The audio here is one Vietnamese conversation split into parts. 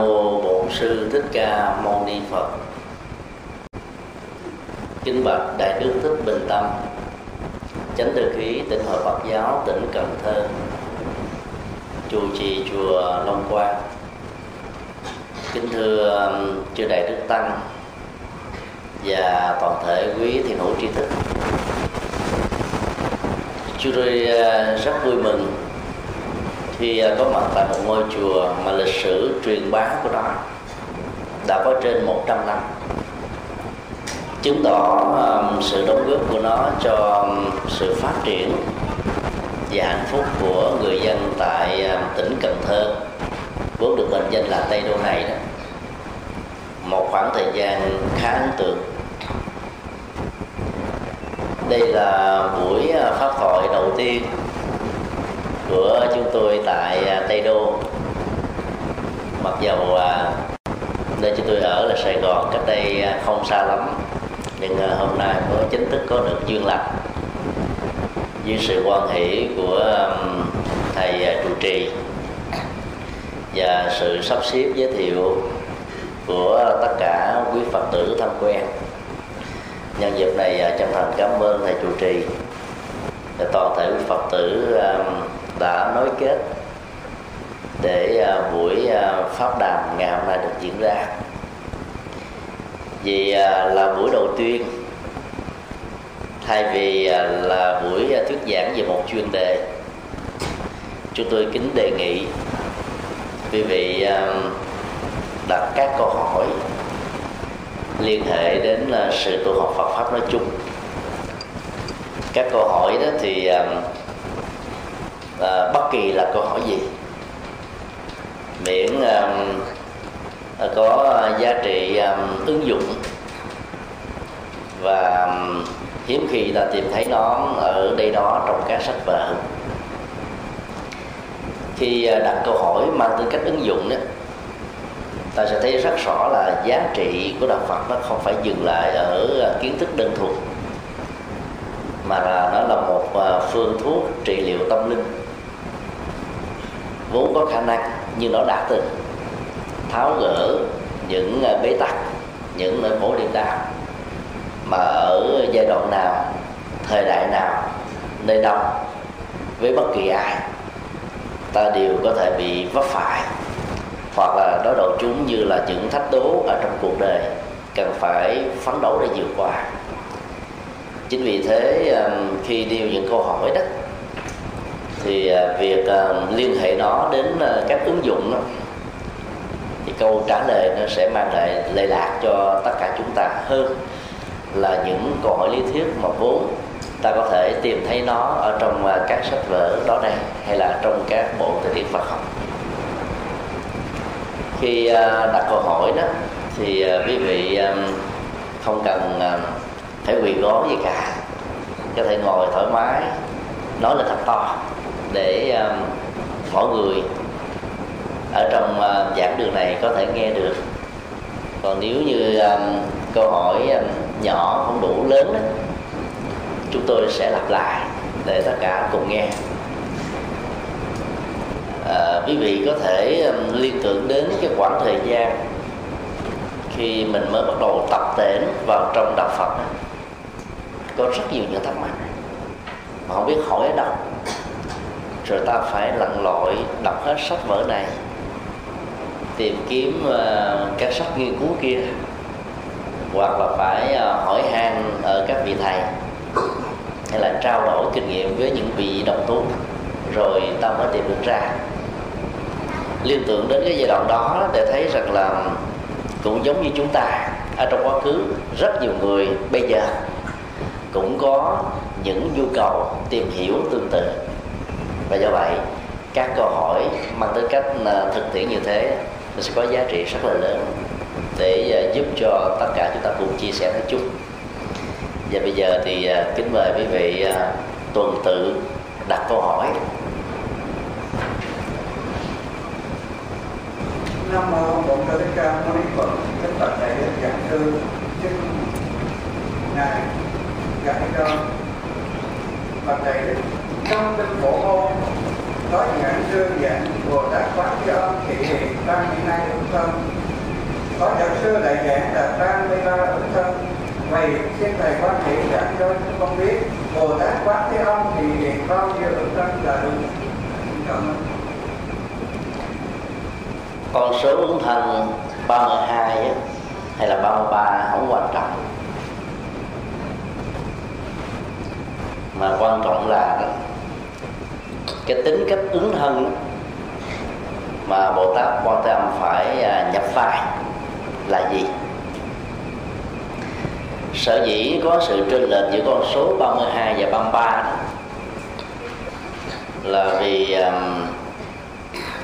Nam Mô Bổn Sư Thích Ca Mâu Ni Phật. Kính bạch Đại Đức Thích Bình Tâm, Chánh Từ Khí tỉnh Hội Phật giáo tỉnh Cần Thơ, Chùa Trì, Chùa Long Quang. Kính thưa chư Đại Đức Tăng và toàn thể quý thiền hữu tri thức, chúng tôi rất vui mừng khi có mặt tại một ngôi chùa mà lịch sử truyền bá của nó đã có trên 100 năm, chứng tỏ sự đóng góp của nó cho sự phát triển và hạnh phúc của người dân tại tỉnh Cần Thơ, vốn được mệnh danh là Tây Đô này đó, một khoảng thời gian khá ấn tượng. Đây là buổi pháp thoại đầu tiên của chúng tôi tại Tây Đô, mặc dầu nơi chúng tôi ở là Sài Gòn cách đây không xa lắm, nhưng hôm nay có chính thức có được duyên lành dưới sự hoan hỷ của thầy trụ trì và sự sắp xếp giới thiệu của tất cả quý Phật tử thân quen. Nhân dịp này chân thành cảm ơn thầy trụ trì và toàn thể quý Phật tử đã nối kết để buổi pháp đàm ngày hôm nay được diễn ra. Vì là buổi đầu tiên, thay vì là buổi thuyết giảng về một chuyên đề, chúng tôi kính đề nghị quý vị đặt các câu hỏi liên hệ đến sự tu học Phật Pháp nói chung. Các câu hỏi đó thì bất kỳ là câu hỏi gì, miễn có giá trị ứng dụng, và hiếm khi ta tìm thấy nó ở đây đó trong các sách vở. Khi đặt câu hỏi mang tính cách ứng dụng đó, ta sẽ thấy rất rõ là giá trị của đạo Phật nó không phải dừng lại ở kiến thức đơn thuần, mà là nó là một phương thuốc trị liệu tâm linh vốn có khả năng, nhưng nó đạt được tháo gỡ những bế tắc, những nỗi khổ niềm đau mà ở giai đoạn nào, thời đại nào, nơi đâu, với bất kỳ ai, ta đều có thể bị vấp phải hoặc là đối đầu chúng như là những thách đố ở trong cuộc đời cần phải phấn đấu để vượt qua. Chính vì thế, khi nêu những câu hỏi đó thì việc liên hệ nó đến các ứng dụng đó, thì câu trả lời nó sẽ mang lại lệ lạc cho tất cả chúng ta hơn là những câu hỏi lý thuyết mà vốn ta có thể tìm thấy nó ở trong các sách vở đó đây, hay là trong các bộ từ điển Phật học. Khi đặt câu hỏi đó thì quý vị không cần phải quỳ gối gì cả, có thể ngồi thoải mái, nói lên thật to để mọi người ở trong giảng đường này có thể nghe được. Còn nếu như câu hỏi nhỏ không đủ lớn đó, chúng tôi sẽ lặp lại để tất cả cùng nghe. Quý vị có thể liên tưởng đến cái khoảng thời gian khi mình mới bắt đầu tập tễnh vào trong đạo Phật đó, có rất nhiều những thắc mắc mà không biết hỏi ở đâu, rồi ta phải lặn lội đọc hết sách vở này, tìm kiếm các sách nghiên cứu kia, hoặc là phải hỏi han ở các vị thầy, hay là trao đổi kinh nghiệm với những vị đồng tu, rồi ta mới tìm được ra. Liên tưởng đến cái giai đoạn đó để thấy rằng là cũng giống như chúng ta ở trong quá khứ, rất nhiều người bây giờ cũng có những nhu cầu tìm hiểu tương tự, và do vậy các câu hỏi mang tính cách thực tiễn như thế sẽ có giá trị rất là lớn để giúp cho tất cả chúng ta cùng chia sẻ nói chung. Và bây giờ thì kính mời quý vị tuần tự đặt câu hỏi. Nam Mô Bổn Sư Thích Ca Mâu Ni Phật. Kính bạch Đại Đức Giảng Sư, xin Ngài giảng cho bạch Đại Đức, trong kinh Phổ Môn có dự án đơn giản Bồ Tát Quan Thế Âm thị hiện 32 ứng thân. Có giáo sư đại giảng là 33 ứng thân. Vậy xin thầy quan hệ giảng cho chúng con biết Bồ Tát Quan Thế Âm thị hiện bao nhiêu ứng thân là đúng? Cảm ơn. Con số ứng thân 32 hay là 33 không quan trọng, mà quan trọng là cái tính cách ứng thân mà Bồ Tát Quan Thế Âm phải nhập vai là gì. Sở dĩ có sự chênh lệch giữa con số 32 và 33 là vì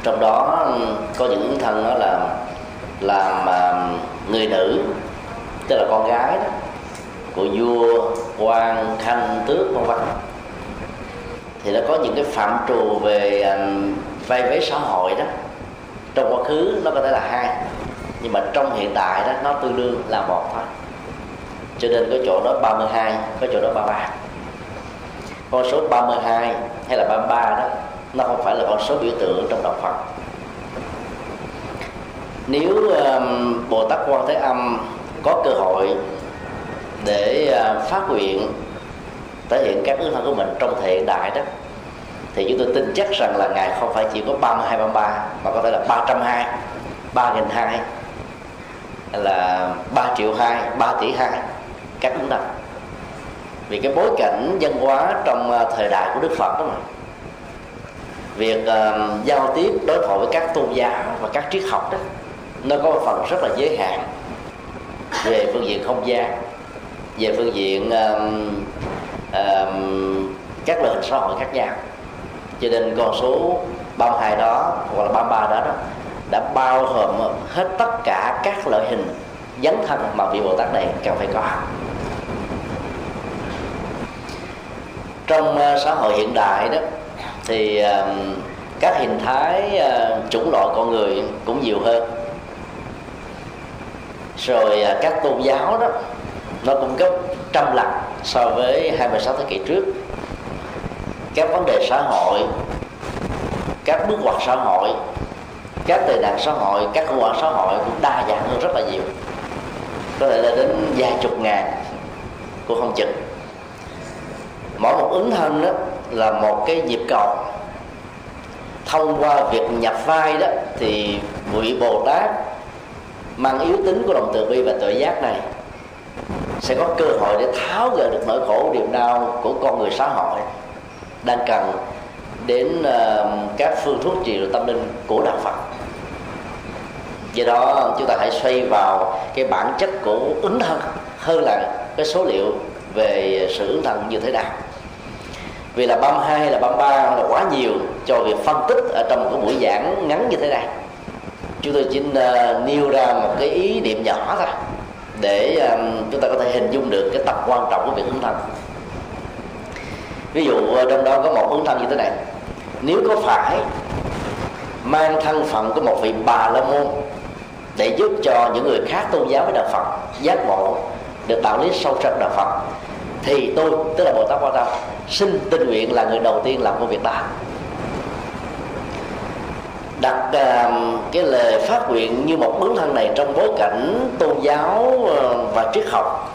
trong đó có những ứng thân đó là làm người nữ, tức là con gái đó, của vua, quan, khanh, tước v.v. thì nó có những cái phạm trù về vai vế xã hội đó. Trong quá khứ nó có thể là 2, nhưng mà trong hiện tại đó nó tương đương là 1 thôi. Cho nên có chỗ đó 32, có chỗ đó 33. Con số 32 hay là 33 đó nó không phải là con số biểu tượng trong đạo Phật. Nếu Bồ Tát Quan Thế Âm có cơ hội để phát nguyện thể hiện các ứng thân của mình trong thời hiện đại đó, thì chúng tôi tin chắc rằng là Ngài không phải chỉ có 32, 33 mà có thể là 320, 3.200, là 3.200.000, 3.200.000 các ứng thân. Vì cái bối cảnh văn hóa trong thời đại của Đức Phật đó mà, việc giao tiếp đối thoại với các tôn giáo và các triết học đó nó có một phần rất là giới hạn về phương diện không gian, về phương diện các loại hình xã hội khác nhau. Cho nên con số 32 đó hoặc là 33 đó đã bao gồm hết tất cả các loại hình dấn thân mà vị Bồ Tát này cần phải có. Trong xã hội hiện đại đó thì các hình thái chủng loại con người cũng nhiều hơn. Rồi các tôn giáo đó nó cũng gấp trăm lần so với 26 thế kỷ trước. Các vấn đề xã hội, các bước ngoặt xã hội, các tệ nạn xã hội, các khủng hoảng xã hội cũng đa dạng hơn rất là nhiều, có thể là đến vài chục ngàn cũng không chừng. Mỗi một ứng thân đó là một cái nhịp cầu. Thông qua việc nhập vai đó thì vị Bồ Tát mang yếu tính của lòng từ bi và tuệ giác này sẽ có cơ hội để tháo gỡ được nỗi khổ niềm đau của con người xã hội đang cần đến các phương thuốc trị liệu tâm linh của đạo Phật. Do đó chúng ta hãy xoay vào cái bản chất của ứng thân hơn là cái số liệu về sự ứng thân như thế nào. Vì là 32 hay là 33 là quá nhiều cho việc phân tích ở trong cái buổi giảng ngắn như thế này. Chúng tôi chỉ nêu ra một cái ý niệm nhỏ thôi để chúng ta có thể hình dung được cái tầm quan trọng của việc ứng thân. Ví dụ trong đó có một ứng thân như thế này: nếu có phải mang thân phận của một vị Bà La Môn để giúp cho những người khác tôn giáo với đạo Phật giác ngộ được đạo lý sâu sắc đạo Phật, thì tôi, tức là Bồ Tát Quan Thế Âm, xin tình nguyện là người đầu tiên làm công việc đó. Đặt cái lời phát nguyện như một ứng thân này trong bối cảnh tôn giáo và triết học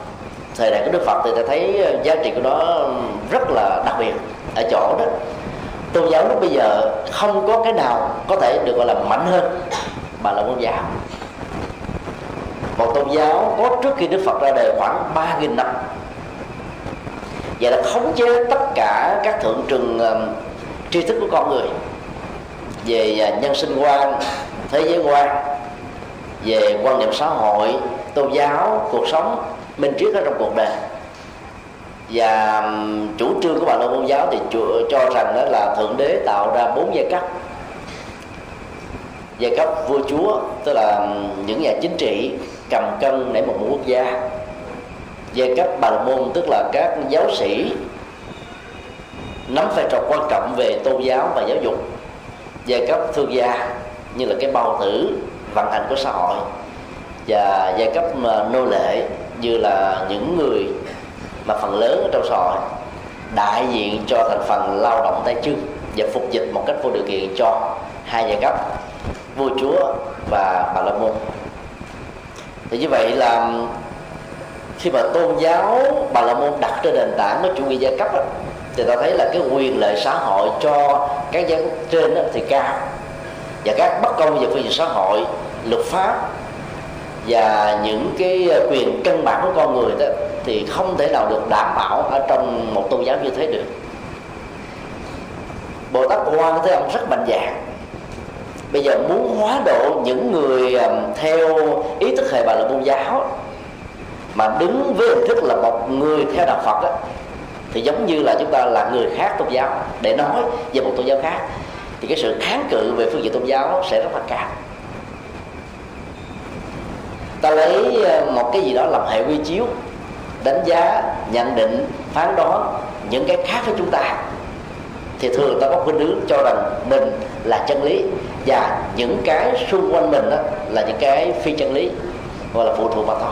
thời đại của Đức Phật thì ta thấy giá trị của nó rất là đặc biệt. Ở chỗ đó tôn giáo lúc bây giờ không có cái nào có thể được gọi là mạnh hơn Bà La Môn giáo. Một tôn giáo có trước khi Đức Phật ra đời khoảng 3.000 năm, vậy là khống chế tất cả các thượng trừng tri thức của con người về nhân sinh quan, thế giới quan, về quan niệm xã hội, tôn giáo, cuộc sống, minh triết ở trong cuộc đời. Và chủ trương của Bà La Môn giáo thì cho rằng đó là Thượng Đế tạo ra 4 giai cấp. Giai cấp vua chúa, tức là những nhà chính trị cầm cân để một quốc gia. Giai cấp Bà La Môn tức là các giáo sĩ nắm vai trò quan trọng về tôn giáo và giáo dục. Giai cấp thương gia như là cái bào tử vận hành của xã hội. Và giai cấp nô lệ như là những người mà phần lớn ở trong xã hội đại diện cho thành phần lao động tay chân và phục dịch một cách vô điều kiện cho hai giai cấp vua chúa và Bà La Môn. Thì như vậy là khi mà tôn giáo Bà La Môn đặt trên nền tảng với chủ nghĩa giai cấp đó, thì ta thấy là cái quyền lợi xã hội cho các giai cấp trên thì cao, và các bất công về phương diện xã hội, luật pháp và những cái quyền căn bản của con người đó thì không thể nào được đảm bảo ở trong một tôn giáo như thế được. Bồ Tát Quan Thế Âm rất mạnh dạn. Bây giờ muốn hóa độ những người theo ý thức hệ Bà La Môn giáo mà đứng với hình thức là một người theo đạo Phật đó, thì giống như là chúng ta là người khác tôn giáo để nói về một tôn giáo khác, thì cái sự kháng cự về phương diện tôn giáo sẽ rất là cao. Ta lấy một cái gì đó làm hệ quy chiếu đánh giá, nhận định, phán đoán những cái khác với chúng ta, thì thường ta có khuynh hướng cho rằng mình là chân lý và những cái xung quanh mình đó là những cái phi chân lý gọi là phụ thuộc vào thôi.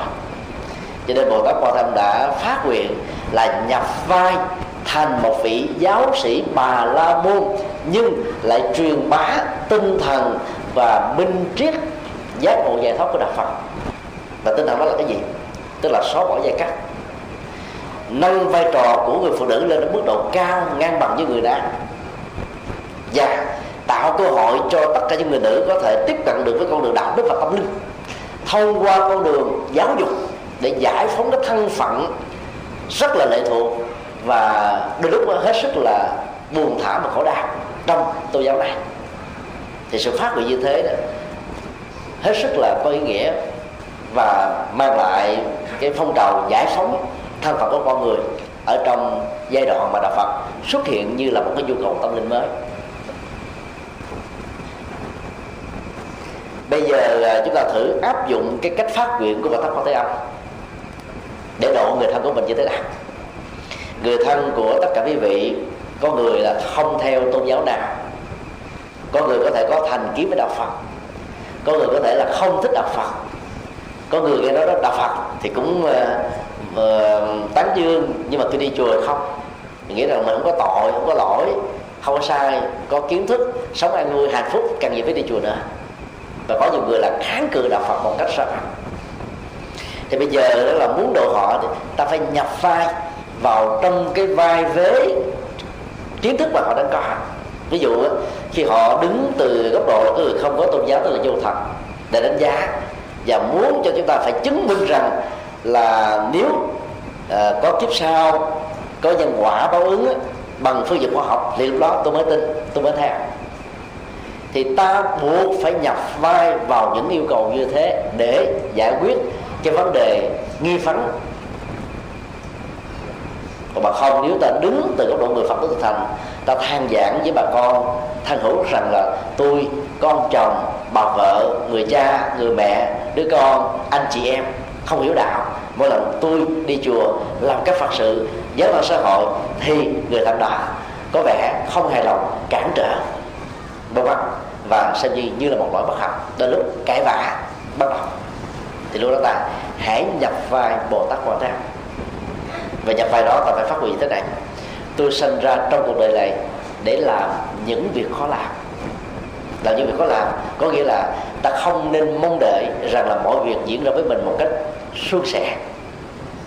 Cho nên Bồ Tát Quan Thế Âm đã phát nguyện là nhập vai thành một vị giáo sĩ Bà La Môn, nhưng lại truyền bá tinh thần và minh triết giác ngộ giải thoát của đạo Phật. Và tinh thần đó là cái gì? Tức là xóa bỏ giai cấp, nâng vai trò của người phụ nữ lên đến mức độ cao ngang bằng với người nam, và tạo cơ hội cho tất cả những người nữ có thể tiếp cận được với con đường đạo đức và tâm linh thông qua con đường giáo dục, để giải phóng cái thân phận rất là lệ thuộc và đôi lúc hết sức là buồn thả và khổ đau trong tôn giáo này. Thì sự phát nguyện như thế đó hết sức là có ý nghĩa và mang lại cái phong trào giải phóng thân phận của con người ở trong giai đoạn mà đạo Phật xuất hiện như là một cái nhu cầu tâm linh mới. Bây giờ chúng ta thử áp dụng cái cách phát nguyện của Bồ Tát Quan Thế Âm để độ người thân của mình như thế nào. Người thân của tất cả quý vị có người là không theo tôn giáo nào, có người có thể có thành kiến với đạo Phật, có người có thể là không thích đạo Phật, có người nghe nói đó đạo Phật thì cũng tán dương, nhưng mà tôi đi chùa không, mình nghĩ rằng mình không có tội, không có lỗi, không có sai, có kiến thức, sống an vui hạnh phúc, cần gì phải đi chùa nữa. Và có nhiều người là kháng cự đạo Phật một cách sâu sắc. Thì bây giờ đó là muốn độ họ thì ta phải nhập vai vào trong cái vai vế kiến thức mà họ đang có. Ví dụ khi họ đứng từ góc độ là người không có tôn giáo, tức là vô thần, để đánh giá và muốn cho chúng ta phải chứng minh rằng là nếu có kiếp sau, có nhân quả báo ứng bằng phương diện khoa học thì lúc đó tôi mới tin, tôi mới theo. Thì ta buộc phải nhập vai vào những yêu cầu như thế để giải quyết cái vấn đề nghi vấn. Còn mà không, nếu ta đứng từ góc độ người Phật tử thành, ta than giảng với bà con thân hữu rằng là tôi, con chồng, bà vợ, người cha, người mẹ, đứa con, anh chị em không hiểu đạo, mỗi lần tôi đi chùa làm các phật sự giáo hóa xã hội thì người thân đó có vẻ không hài lòng, cản trở và xem như là một loại bất hạnh, đến lúc cãi vã bắt đầu. Thì lúc đó ta hãy nhập vai Bồ Tát Quan Thế Âm. Và nhập vai đó ta phải phát huy thế này: tôi sinh ra trong cuộc đời này để làm những việc khó làm. Làm những việc khó làm có nghĩa là ta không nên mong đợi rằng là mọi việc diễn ra với mình một cách suôn sẻ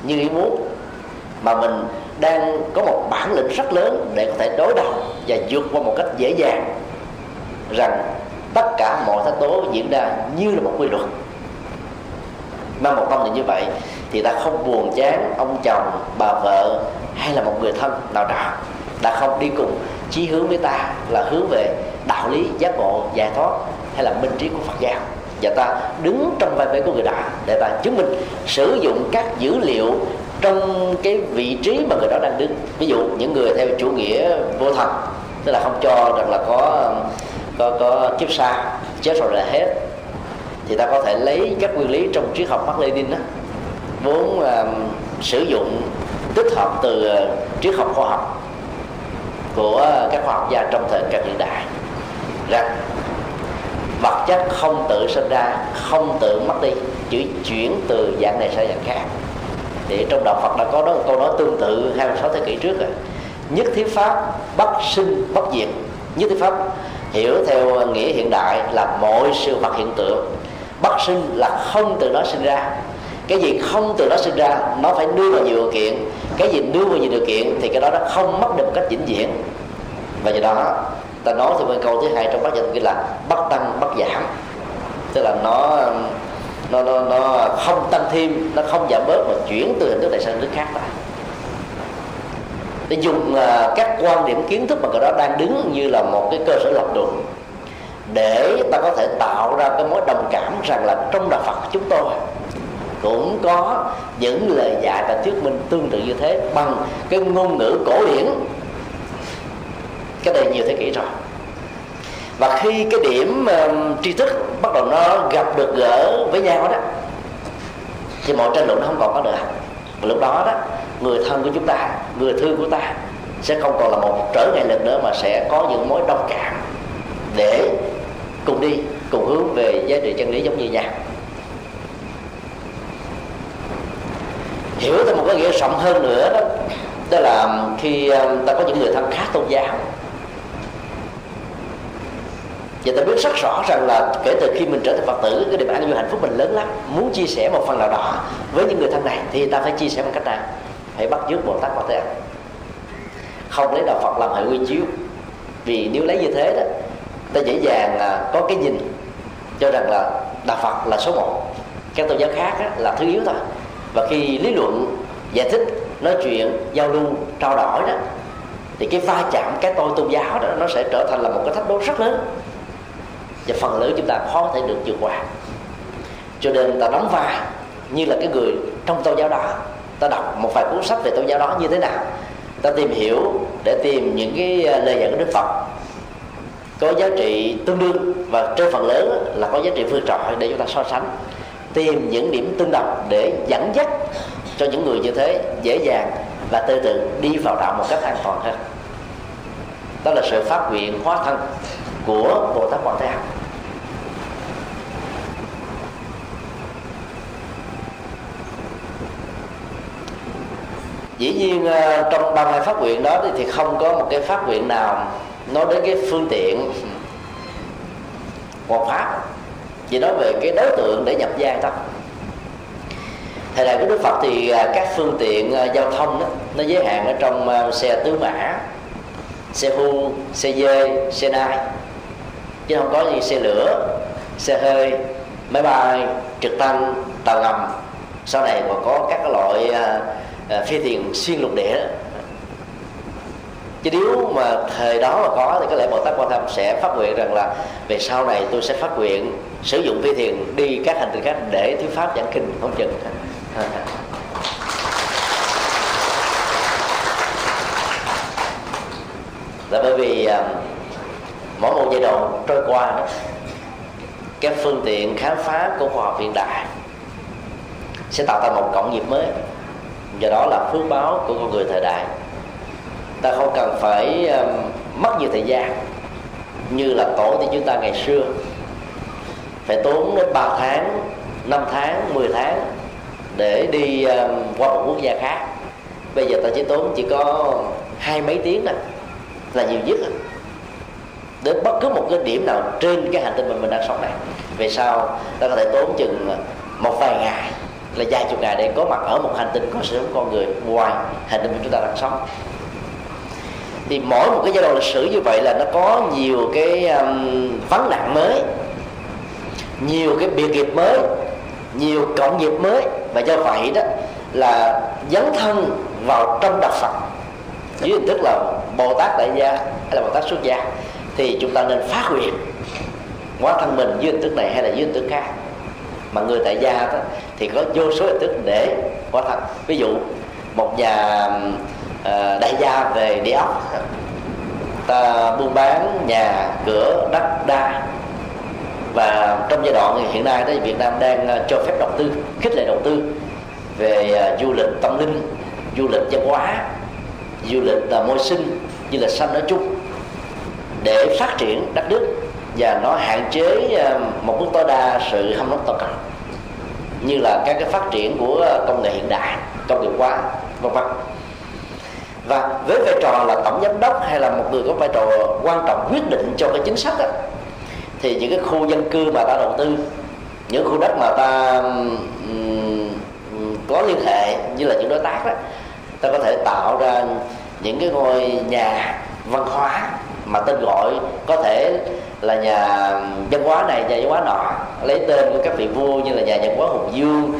như ý muốn, mà mình đang có một bản lĩnh rất lớn để có thể đối đầu và vượt qua một cách dễ dàng rằng tất cả mọi thách đố diễn ra như là một quy luật. Mang một tâm niệm như vậy thì ta không buồn chán ông chồng, bà vợ hay là một người thân nào đó đã không đi cùng chí hướng với ta là hướng về đạo lý giác ngộ giải thoát hay là minh trí của Phật giáo. Và ta đứng trong vai vế của người đó để ta chứng minh, sử dụng các dữ liệu trong cái vị trí mà người đó đang đứng. Ví dụ những người theo chủ nghĩa vô thần, tức là không cho rằng là có kiếp sau, chết rồi là hết, thì ta có thể lấy các nguyên lý trong triết học Mác-Lênin đó, vốn sử dụng tích hợp từ triết học khoa học của các khoa học gia trong thời kỳ hiện đại, rằng vật chất không tự sinh ra, không tự mất đi, chỉ chuyển từ dạng này sang dạng khác. Thì trong đạo Phật đã có một câu nói tương tự 26 thế kỷ trước rồi: nhất thiết pháp bất sinh bất diệt, Nhất thiết pháp hiểu theo nghĩa hiện đại là mọi sự vật hiện tượng bất sinh là không từ nó sinh ra. Cái gì không từ nó sinh ra, nó phải đưa vào nhiều điều kiện. Cái gì đưa vào nhiều điều kiện thì cái đó nó không mất được một cách vĩnh viễn. Và do đó ta nói thêm câu thứ hai trong bát nhã là bất tăng bất giảm, tức là nó không tăng thêm, nó không giảm bớt, mà chuyển từ hình thức này sang hình thức khác ta. Để dùng các quan điểm kiến thức mà cái đó đang đứng như là một cái cơ sở lập luận để ta có thể tạo ra cái mối đồng cảm rằng là trong đạo Phật chúng tôi cũng có những lời dạy và thuyết minh tương tự như thế bằng cái ngôn ngữ cổ điển cái này nhiều thế kỷ rồi. Và khi cái điểm tri thức bắt đầu nó gặp được gỡ với nhau đó thì mọi tranh luận nó không còn có nữa. Và lúc đó đó, người thân của chúng ta, người thương của ta sẽ không còn là một trở ngại lực nữa, mà sẽ có những mối đồng cảm để cùng đi, cùng hướng về giá trị chân lý giống như nhau. Hiểu theo một cái nghĩa rộng hơn nữa đó, đó là khi ta có những người thân khác tôn giáo và ta biết rất rõ rằng là kể từ khi mình trở thành Phật tử, cái điểm an vui hạnh phúc mình lớn lắm. Muốn chia sẻ một phần nào đó với những người thân này thì ta phải chia sẻ bằng cách nào? Hãy bắt chước Bồ Tát Quan Thế Âm, không lấy đạo Phật làm hệ quy chiếu. Vì nếu lấy như thế đó, ta dễ dàng có cái nhìn cho rằng là đạo Phật là số một, các tôn giáo khác là thứ yếu thôi. Và khi lý luận, giải thích, nói chuyện, giao lưu, trao đổi đó, thì cái va chạm cái tôi tôn giáo đó nó sẽ trở thành là một cái thách đố rất lớn, và phần lớn chúng ta khó có thể được vượt qua. Cho nên ta đóng vai như là cái người trong tôn giáo đó, ta đọc một vài cuốn sách về tôn giáo đó như thế nào, ta tìm hiểu để tìm những cái lời dạy của Đức Phật có giá trị tương đương, và trên phần lớn là có giá trị vượt trội để chúng ta so sánh, tìm những điểm tương đồng để dẫn dắt cho những người như thế dễ dàng và tự tự đi vào đạo một cách an toàn hơn. Đó là sự phát nguyện hóa thân của Bồ Tát Quan Thế Âm. Dĩ nhiên trong 32 phát nguyện đó thì không có một cái phát nguyện nào nói đến cái phương tiện hoặc pháp, chỉ nói về cái đối tượng để nhập gia thôi. Thời đại của Đức Phật thì các phương tiện giao thông đó, nó giới hạn ở trong xe tứ mã, xe hưu, xe dê, xe nai, chứ không có như xe lửa, xe hơi, máy bay, trực thăng, tàu ngầm. Sau này còn có các loại phi thuyền xuyên lục địa đó. Chứ nếu mà thời đó mà có thì có lẽ Bồ Tát Quan Thế Âm sẽ phát nguyện rằng là về sau này tôi sẽ phát nguyện sử dụng phi thuyền đi các hành trình khác để thuyết pháp giảng kinh không chừng. Là bởi vì mỗi một giai đoạn trôi qua đó, các phương tiện khám phá của khoa học hiện đại sẽ tạo ra một cộng nghiệp mới, do đó là phước báo của con người thời đại. Ta không cần phải mất nhiều thời gian như là tổ tiên chúng ta ngày xưa phải tốn đến 3 tháng, 5 tháng, 10 tháng để đi qua một quốc gia khác. Bây giờ ta chỉ có 20 mấy tiếng này là nhiều nhất đến bất cứ một cái điểm nào trên cái hành tinh mình đang sống này. Về sau ta có thể tốn chừng một vài ngày, là vài chục ngày để có mặt ở một hành tinh có sự sống con người ngoài hành tinh chúng ta đang sống. Thì mỗi một cái giai đoạn lịch sử như vậy là nó có nhiều cái vấn nạn mới, nhiều cái biệt nghiệp mới, nhiều cộng nghiệp mới. Và do vậy đó là dấn thân vào trong đạo Phật dưới hình thức là Bồ Tát Đại Gia hay là Bồ Tát Xuất Gia thì chúng ta nên phát nguyện hóa thân mình dưới hình thức này hay là dưới hình thức khác. Mà người Đại Gia đó, thì có vô số hình thức để hóa thân. Ví dụ một nhà đại gia về địa ốc, ta buôn bán nhà cửa đất đai. Và trong giai đoạn hiện nay đó, Việt Nam đang cho phép đầu tư, khích lệ đầu tư về du lịch tâm linh, du lịch văn hóa, du lịch môi sinh, du lịch xanh nói chung để phát triển đất nước, và nó hạn chế một mức tối đa sự hâm nóng toàn cầu như là các cái phát triển của công nghệ hiện đại, công nghiệp hóa, v.v. Và với vai trò là tổng giám đốc hay là một người có vai trò quan trọng quyết định cho cái chính sách đó, thì những cái khu dân cư mà ta đầu tư, những khu đất mà ta có liên hệ như là những đối tác đó, ta có thể tạo ra những cái ngôi nhà văn hóa mà tên gọi có thể là nhà văn hóa này, nhà văn hóa nọ, lấy tên của các vị vua như là nhà văn hóa Hùng Vương,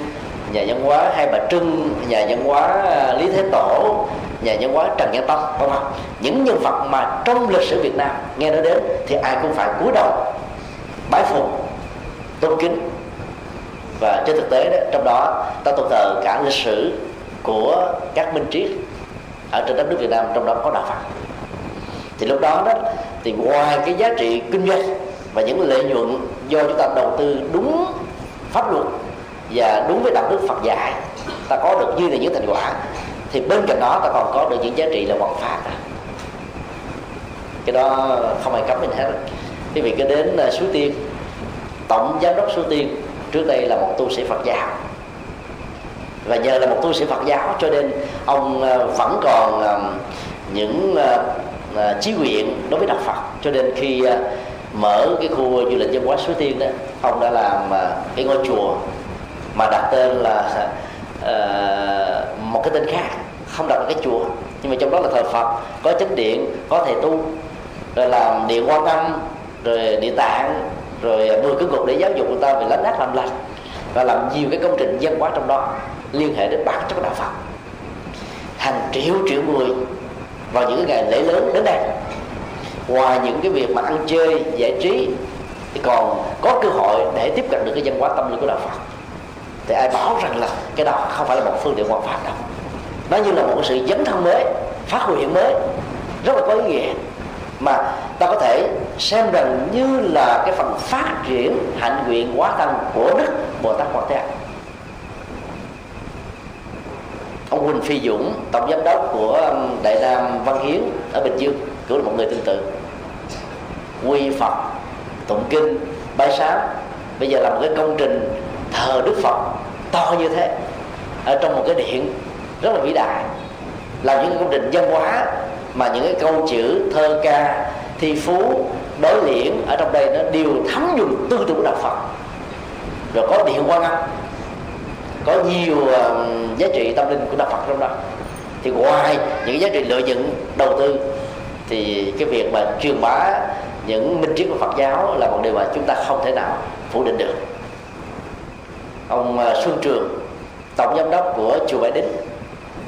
nhà văn hóa Hai Bà Trưng, nhà văn hóa Lý Thế Tổ, nhà văn hóa Trần Nhân Tâm, đúng không? Những nhân vật mà trong lịch sử Việt Nam nghe nói đến thì ai cũng phải cúi đầu bái phục, tôn kính. Và trên thực tế đó, trong đó ta tôn thờ cả lịch sử của các minh triết ở trên đất nước Việt Nam, trong đó có đạo Phật. Thì lúc đó đó thì ngoài cái giá trị kinh doanh và những lợi nhuận do chúng ta đầu tư đúng pháp luật và đúng với đạo đức Phật dạy, ta có được như là những thành quả, thì bên cạnh đó ta còn có được những giá trị là hoàn pháp. Cái đó không ai cấm mình hết. Cái việc cái đến Suối Tiên, tổng giám đốc Suối Tiên trước đây là một tu sĩ Phật giáo, và nhờ là một tu sĩ Phật giáo cho nên ông vẫn còn những chí nguyện đối với đạo Phật, cho nên khi mở cái khu du lịch văn hóa Suối Tiên đó, ông đã làm cái ngôi chùa mà đặt tên là một cái tên khác, không đặt là cái chùa, nhưng mà trong đó là thờ Phật, có chánh điện, có thầy tu, rồi làm điện Quan Âm, rồi địa tạng, rồi 10 cái gục để giáo dục người ta về lánh ác làm lành, và làm nhiều cái công trình văn hóa trong đó liên hệ đến bản chất đạo Phật. Hàng triệu người vào những ngày lễ lớn đến đây, ngoài những cái việc mà ăn chơi giải trí thì còn có cơ hội để tiếp cận được cái văn hóa tâm linh của đạo Phật. Thì ai bảo rằng là cái đó không phải là một phương tiện hoàn pháp đâu, nó như là một sự dấn thân mới, phát hiện mới rất là có ý nghĩa, mà ta có thể xem rằng như là cái phần phát triển hạnh nguyện hóa thân của Đức Bồ Tát Quan Thế Âm. Ông Huỳnh Phi Dũng, tổng giám đốc của Đại Nam Văn Hiến ở Bình Dương, cũng là một người tương tự, quy Phật, tụng kinh, bái sám, bây giờ là một cái công trình thờ Đức Phật to như thế ở trong một cái điện rất là vĩ đại, làm những công trình văn hóa mà những cái câu chữ thơ ca thi phú đối liễn ở trong đây nó đều thấm nhuần tư tưởng đạo Phật, rồi có điện Quan Âm, có nhiều giá trị tâm linh của đạo Phật trong đó. Thì ngoài những giá trị lợi nhuận đầu tư thì cái việc mà truyền bá những minh triết của Phật giáo là một điều mà chúng ta không thể nào phủ định được. Ông Xuân Trường, tổng giám đốc của chùa Bái Đính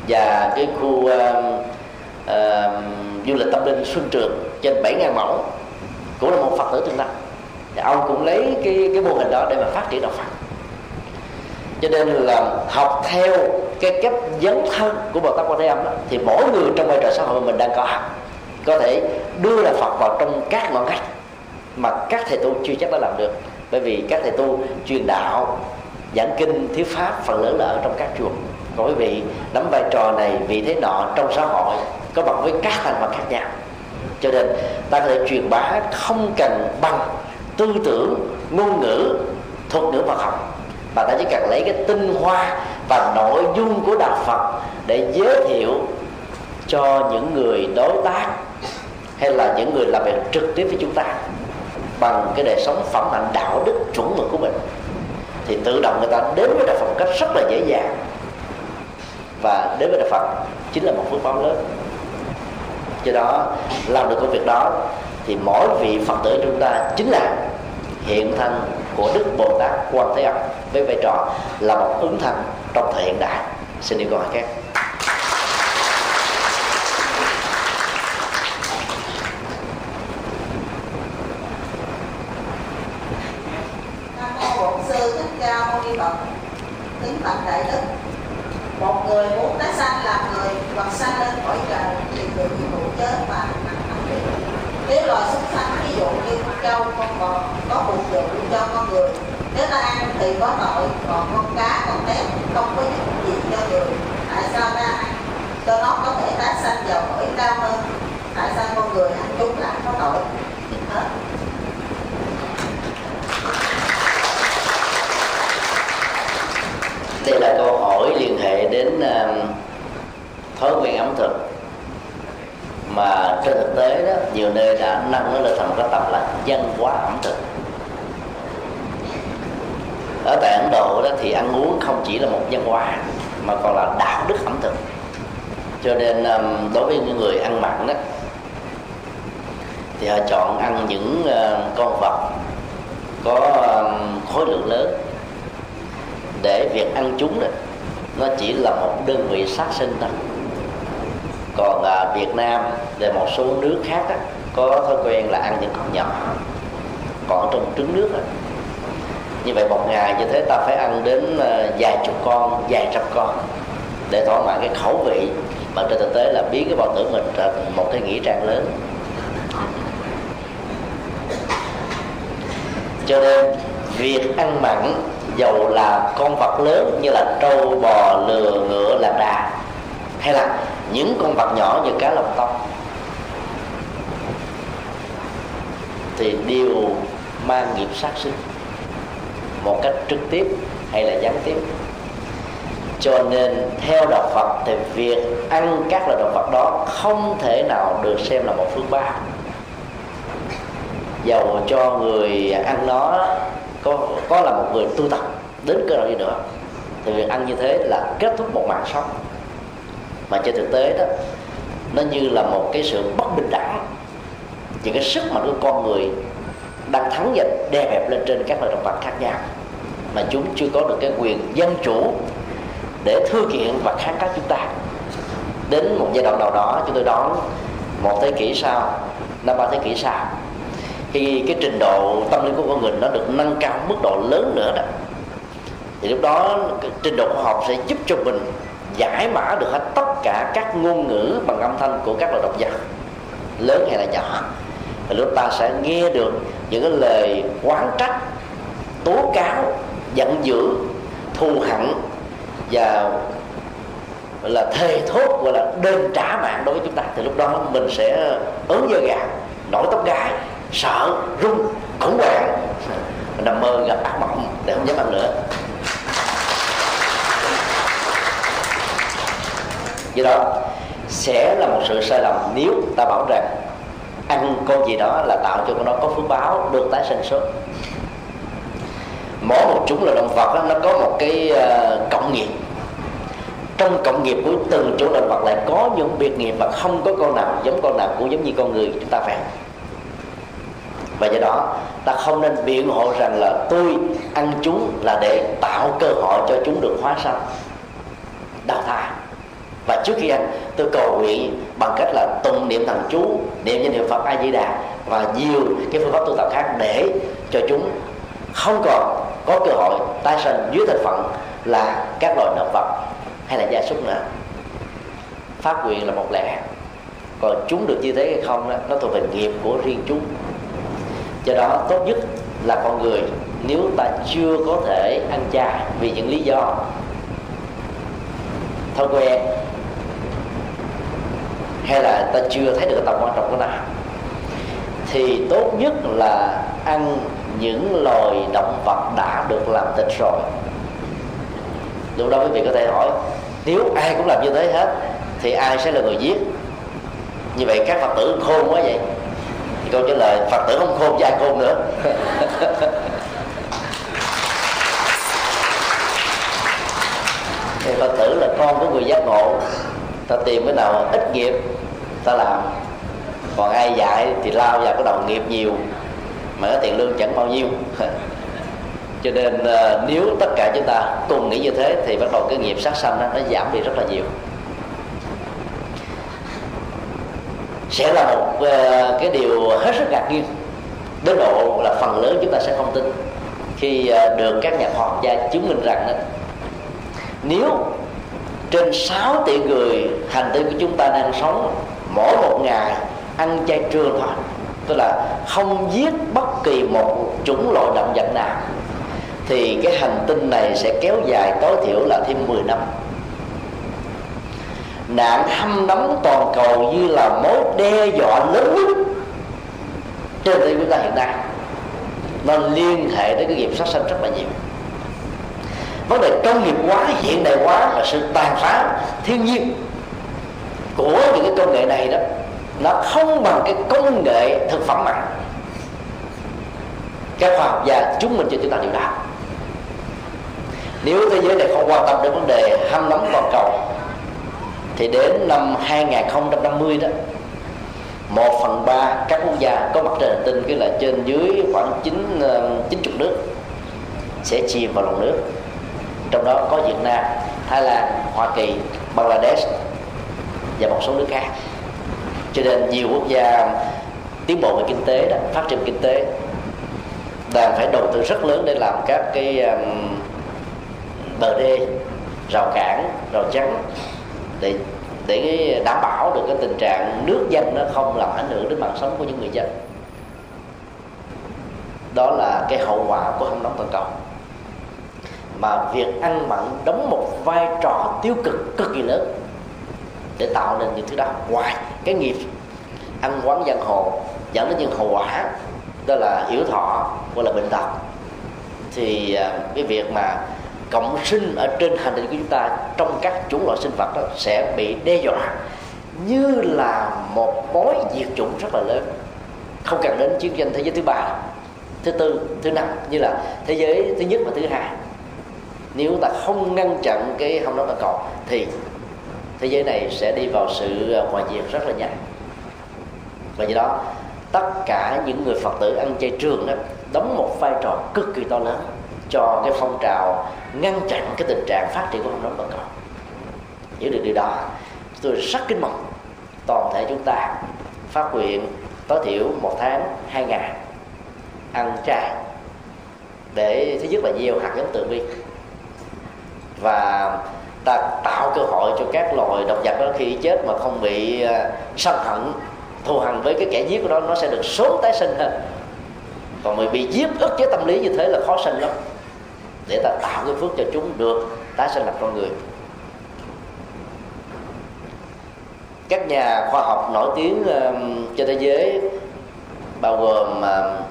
và cái khu du lịch tâm linh Xuân Trường trên 7.000 mẫu, cũng là một Phật tử tương lai. Ông cũng lấy cái mô hình đó để mà phát triển đạo Phật. Cho nên là học theo cái cách dấn thân của Bồ Tát Quan Thế Âm đó, thì mỗi người trong vai trò xã hội mình đang có thể đưa đạo Phật vào trong các ngõ ngách mà các thầy tu chưa chắc đã làm được, bởi vì các thầy tu truyền đạo, giảng kinh, thuyết pháp phần lớn là ở trong các chùa. Còn quý vị nắm vai trò này, vị thế nọ trong xã hội, có bằng với các thành phần khác nhau. Cho nên ta có thể truyền bá không cần bằng tư tưởng, ngôn ngữ, thuật ngữ Phật học, mà ta chỉ cần lấy cái tinh hoa và nội dung của đạo Phật để giới thiệu cho những người đối tác hay là những người làm việc trực tiếp với chúng ta bằng cái đời sống phẩm hạnh đạo đức chuẩn mực của mình, thì tự động người ta đến với đạo Phật một cách rất là dễ dàng, và đến với đạo Phật chính là một phước báo lớn. Do đó làm được công việc đó thì mỗi vị Phật tử chúng ta chính là hiện thân của Đức Bồ Tát Quan Thế Âm với vai trò là một ứng thân trong thời hiện đại. Xin đi câu hỏi khác. Kính bạch đại đức, một người muốn tái sanh làm người hoặc sanh lên cõi trời thì người bị ngủ chết và nặng nặng đi. Nếu loài súc sanh ví dụ như trâu, con bò có phục vụ cho con người, nếu ta ăn thì có tội, còn con cá, con tép không có dụng gì cho người, tại sao ta ăn cho nó có thể tái sanh vào cõi cao hơn, tại sao con người ăn chúng lại có tội hết? Đây là câu hỏi liên hệ đến thói quen ẩm thực mà trên thực tế đó, nhiều nơi đã nâng nó lên thành một cái tập là văn hóa ẩm thực. Ở tại Ấn Độ đó thì ăn uống không chỉ là một văn hóa mà còn là đạo đức ẩm thực. Cho nên đối với những người ăn mặn đó thì họ chọn ăn những con vật có khối lượng lớn, để việc ăn chúng đó nó chỉ là một đơn vị sát sinh thôi. Còn Việt Nam và một số nước khác đó, có thói quen là ăn những con nhỏ, còn trong trứng nước đó. Như vậy một ngày như thế ta phải ăn đến vài chục con, vài trăm con để thỏa mãn cái khẩu vị, mà trên thực tế là biến cái bao tử mình thành một cái nghĩa trang lớn. Cho nên việc ăn mặn, dầu là con vật lớn như là trâu, bò, lừa, ngựa, lạc đà, hay là những con vật nhỏ như cá lồng tông, thì đều mang nghiệp sát sinh một cách trực tiếp hay là gián tiếp. Cho nên theo đạo Phật thì việc ăn các loại động vật đó không thể nào được xem là một phước báo, dầu cho người ăn nó có là một người tu tập đến cơ nào đi nữa, thì việc ăn như thế là kết thúc một mạng sống. Mà trên thực tế đó, nó như là một cái sự bất bình đẳng, những cái sức mạnh của con người đang thắng và đè bẹp lên trên các loài động vật khác nhau, mà chúng chưa có được cái quyền dân chủ để thư kiện và kháng cáo chúng ta. Đến một giai đoạn nào đó, chúng tôi đón một thế kỷ sau, năm 3 thế kỷ sau, khi cái trình độ tâm linh của con người nó được nâng cao mức độ lớn nữa đó, thì lúc đó cái trình độ khoa học sẽ giúp cho mình giải mã được hết tất cả các ngôn ngữ bằng âm thanh của các loài động vật lớn hay là nhỏ. Và lúc ta sẽ nghe được những cái lời oán trách, tố cáo, giận dữ, thù hận và gọi là thề thốt, gọi là đền trả mạng đối với chúng ta. Thì lúc đó mình sẽ ớn dơ gà, nổi tóc gái, sợ, run, khủng hoảng, nằm mơ gặp ác mộng để không dám ăn nữa. Vì đó sẽ là một sự sai lầm nếu ta bảo rằng ăn con gì đó là tạo cho con đó có phước báo được tái sinh xuất. Mỗi một chủng loại động vật đó, nó có một cái cộng nghiệp. Trong cộng nghiệp của từng chủng loại động vật lại có những biệt nghiệp, và không có con nào giống con nào, cũng giống như con người chúng ta phải. Và do đó ta không nên biện hộ rằng là tôi ăn chúng là để tạo cơ hội cho chúng được hóa sanh, đào thải. Và trước khi ăn, tôi cầu nguyện bằng cách là tụng niệm thần chú, niệm danh hiệu Phật A Di Đà và nhiều cái phương pháp tu tập khác, để cho chúng không còn có cơ hội tái sinh dưới thân phận là các loài động vật hay là gia súc nữa. Phát nguyện là một lẽ, còn chúng được như thế hay không đó, nó thuộc về nghiệp của riêng chúng. Do đó tốt nhất là con người, nếu ta chưa có thể ăn chay vì những lý do thói quen, hay là ta chưa thấy được tầm quan trọng của nó, thì tốt nhất là ăn những loài động vật đã được làm thịt rồi. Lúc đó quý vị có thể hỏi, nếu ai cũng làm như thế hết thì ai sẽ là người giết? Như vậy các Phật tử khôn quá vậy. Thì câu trả lời, Phật tử không khôn chứ ai khôn nữa. Thì Phật tử là con của người giác ngộ, ta tìm cái nào ít nghiệp ta làm, còn ai dạy thì lao vào cái đầu nghiệp nhiều mà cái tiền lương chẳng bao nhiêu. Cho nên nếu tất cả chúng ta cùng nghĩ như thế thì bắt đầu cái nghiệp sát sanh nó giảm đi rất là nhiều. Sẽ là một cái điều hết sức ngạc nhiên đến độ là phần lớn chúng ta sẽ không tin, khi được các nhà khoa học gia chứng minh rằng nếu trên 6 tỷ người hành tinh của chúng ta đang sống, mỗi một ngày ăn chay trường thôi, tức là không giết bất kỳ một chủng loại động vật nào, thì cái hành tinh này sẽ kéo dài tối thiểu là thêm 10 năm. Nạn hâm nóng toàn cầu như là mối đe dọa lớn nhất trên thế chúng ta hiện nay, nó liên hệ đến cái nghiệp sát sanh rất là nhiều. Vấn đề công nghiệp hóa, hiện đại hóa và sự tàn phá thiên nhiên của những cái công nghệ này đó nó không bằng cái công nghệ thực phẩm mặn. Các khoa học gia chứng minh cho chúng ta điều đó. Nếu thế giới này không quan tâm đến vấn đề hâm nóng toàn cầu thì đến năm 2050 đó, 1/3 các quốc gia có mặt trên hành tinh, cái là trên dưới khoảng 90 nước sẽ chìm vào lòng nước. Trong đó có Việt Nam, Thái Lan, Hoa Kỳ, Bangladesh và một số nước khác. Cho nên nhiều quốc gia tiến bộ về kinh tế đó, phát triển kinh tế đang phải đầu tư rất lớn để làm các cái bờ đê, rào cản, rào chắn để đảm bảo được cái tình trạng nước dân nó không làm ảnh hưởng đến mạng sống của những người dân. Đó là cái hậu quả của hâm nóng toàn cầu. Mà việc ăn mặn đóng một vai trò tiêu cực cực kỳ lớn để tạo nên những thứ đó. Ngoài cái nghiệp ăn quán giang hồ dẫn đến những hậu quả, đó là hiểu thọ hoặc là bệnh tật, thì cái việc mà cộng sinh ở trên hành tinh của chúng ta trong các chủng loại sinh vật đó sẽ bị đe dọa như là một mối diệt chủng rất là lớn, không cần đến chiến tranh thế giới thứ 3, thứ 4, thứ 5 như là thế giới thứ nhất và thứ 2. Nếu ta không ngăn chặn cái hâm nóng toàn cầu thì thế giới này sẽ đi vào sự hòa diệt rất là nhanh. Và do đó tất cả những người Phật tử ăn chay trường đó đóng một vai trò cực kỳ to lớn cho cái phong trào ngăn chặn cái tình trạng phát triển của hâm nóng toàn cầu. Hiểu được điều đó, tôi rất kính mong toàn thể chúng ta phát nguyện tối thiểu 1 tháng 2 ngày ăn chay để thứ nhất là gieo hạt giống từ bi, và ta tạo cơ hội cho các loài động vật đó khi chết mà không bị sân hận, thù hằn với cái kẻ giết của nó sẽ được sớm tái sinh hơn. Còn người bị giết ức với tâm lý như thế là khó sinh lắm. Để ta tạo cái phước cho chúng được tái sinh làm con người. Các nhà khoa học nổi tiếng trên thế giới bao gồm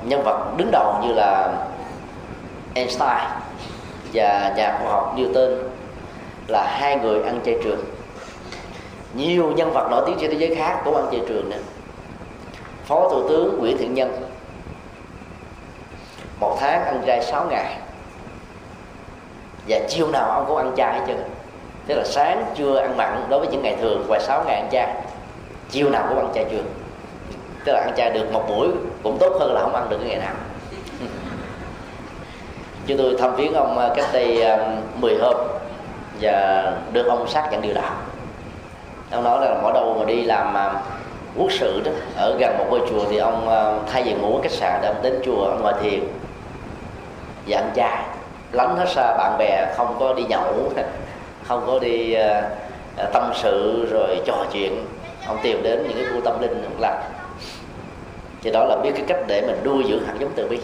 nhân vật đứng đầu như là Einstein và nhà khoa học Newton là hai người ăn chay trường. Nhiều nhân vật nổi tiếng trên thế giới khác cũng ăn chay trường nữa. Phó Thủ tướng Nguyễn Thiện Nhân 1 tháng ăn chay 6 ngày, và chiều nào ông cũng ăn chay hết trơn. Thế là sáng trưa ăn mặn đối với những ngày thường, và 6 ngày ăn chay, chiều nào cũng ăn chay trường. Tức là ăn chay được một buổi cũng tốt hơn là không ăn được cái ngày nào. Chúng tôi thăm viếng ông cách đây 10 hôm và được ông xác nhận điều đó. Ông nói là mỗi đâu mà đi làm quốc sự đó, ở gần một ngôi chùa thì ông thay vì ngủ ở khách sạn để ông đến chùa ông ngồi thiền và ăn chay, lánh hết xa bạn bè, không có đi nhậu, không có đi tâm sự rồi trò chuyện, ông tìm đến những cái khu tâm linh cũng lành. Thì đó là biết cái cách để mình nuôi dưỡng hạt giống từ bi.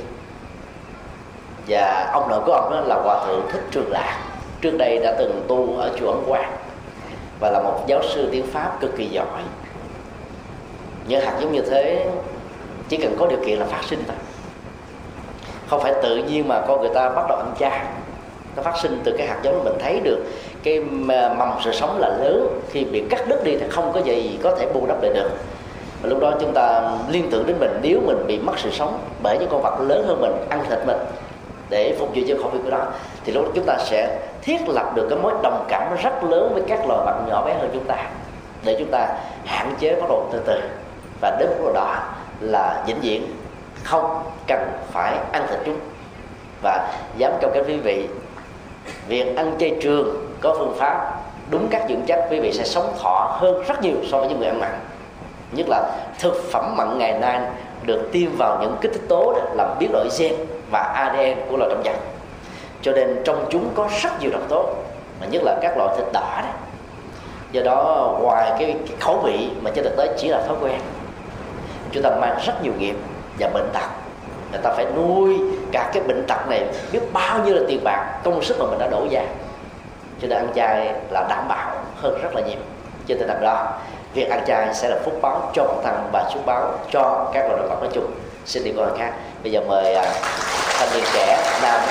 Và ông nội của ông đó là Hòa thượng Thích Trường Lạc, trước đây đã từng tu ở chùa Long Quang và là một giáo sư tiếng Pháp cực kỳ giỏi. Những hạt giống như thế chỉ cần có điều kiện là phát sinh thôi. Không phải tự nhiên mà con người ta bắt đầu ăn chay. Nó phát sinh từ cái hạt giống. Mình thấy được cái mầm sự sống là lớn, khi bị cắt đứt đi thì không có gì có thể bù đắp lại được. Và lúc đó chúng ta liên tưởng đến mình, nếu mình bị mất sự sống bởi những con vật lớn hơn mình ăn thịt mình để phục vụ cho khẩu vị của nó, thì lúc đó chúng ta sẽ thiết lập được cái mối đồng cảm rất lớn với các loài vật nhỏ bé hơn chúng ta, để chúng ta hạn chế bắt đầu từ từ. Và đến lúc đó là vĩnh viễn không cần phải ăn thịt chúng. Và dám cam kết quý vị, việc ăn chay trường có phương pháp đúng các dưỡng chất, quý vị sẽ sống thọ hơn rất nhiều so với những người ăn mặn. Nhất là thực phẩm mặn ngày nay được tiêm vào những kích thích tố làm biến đổi gen và ADN của loài động vật, cho nên trong chúng có rất nhiều độc tố, mà nhất là các loại thịt đỏ đó. Do đó ngoài cái khẩu vị mà trên thực tế chỉ là thói quen, chúng ta mang rất nhiều nghiệp và bệnh tật. Người ta phải nuôi cả cái bệnh tật này, biết bao nhiêu là tiền bạc, công sức mà mình đã đổ ra. Cho nên ăn chay là đảm bảo hơn rất là nhiều. Trên tinh thần đó, việc ăn chay sẽ là phúc báo cho bản thân và phúc báo cho các loài động vật nói chung. Xin đi câu hỏi khác. Bây giờ mời thanh niên trẻ Nam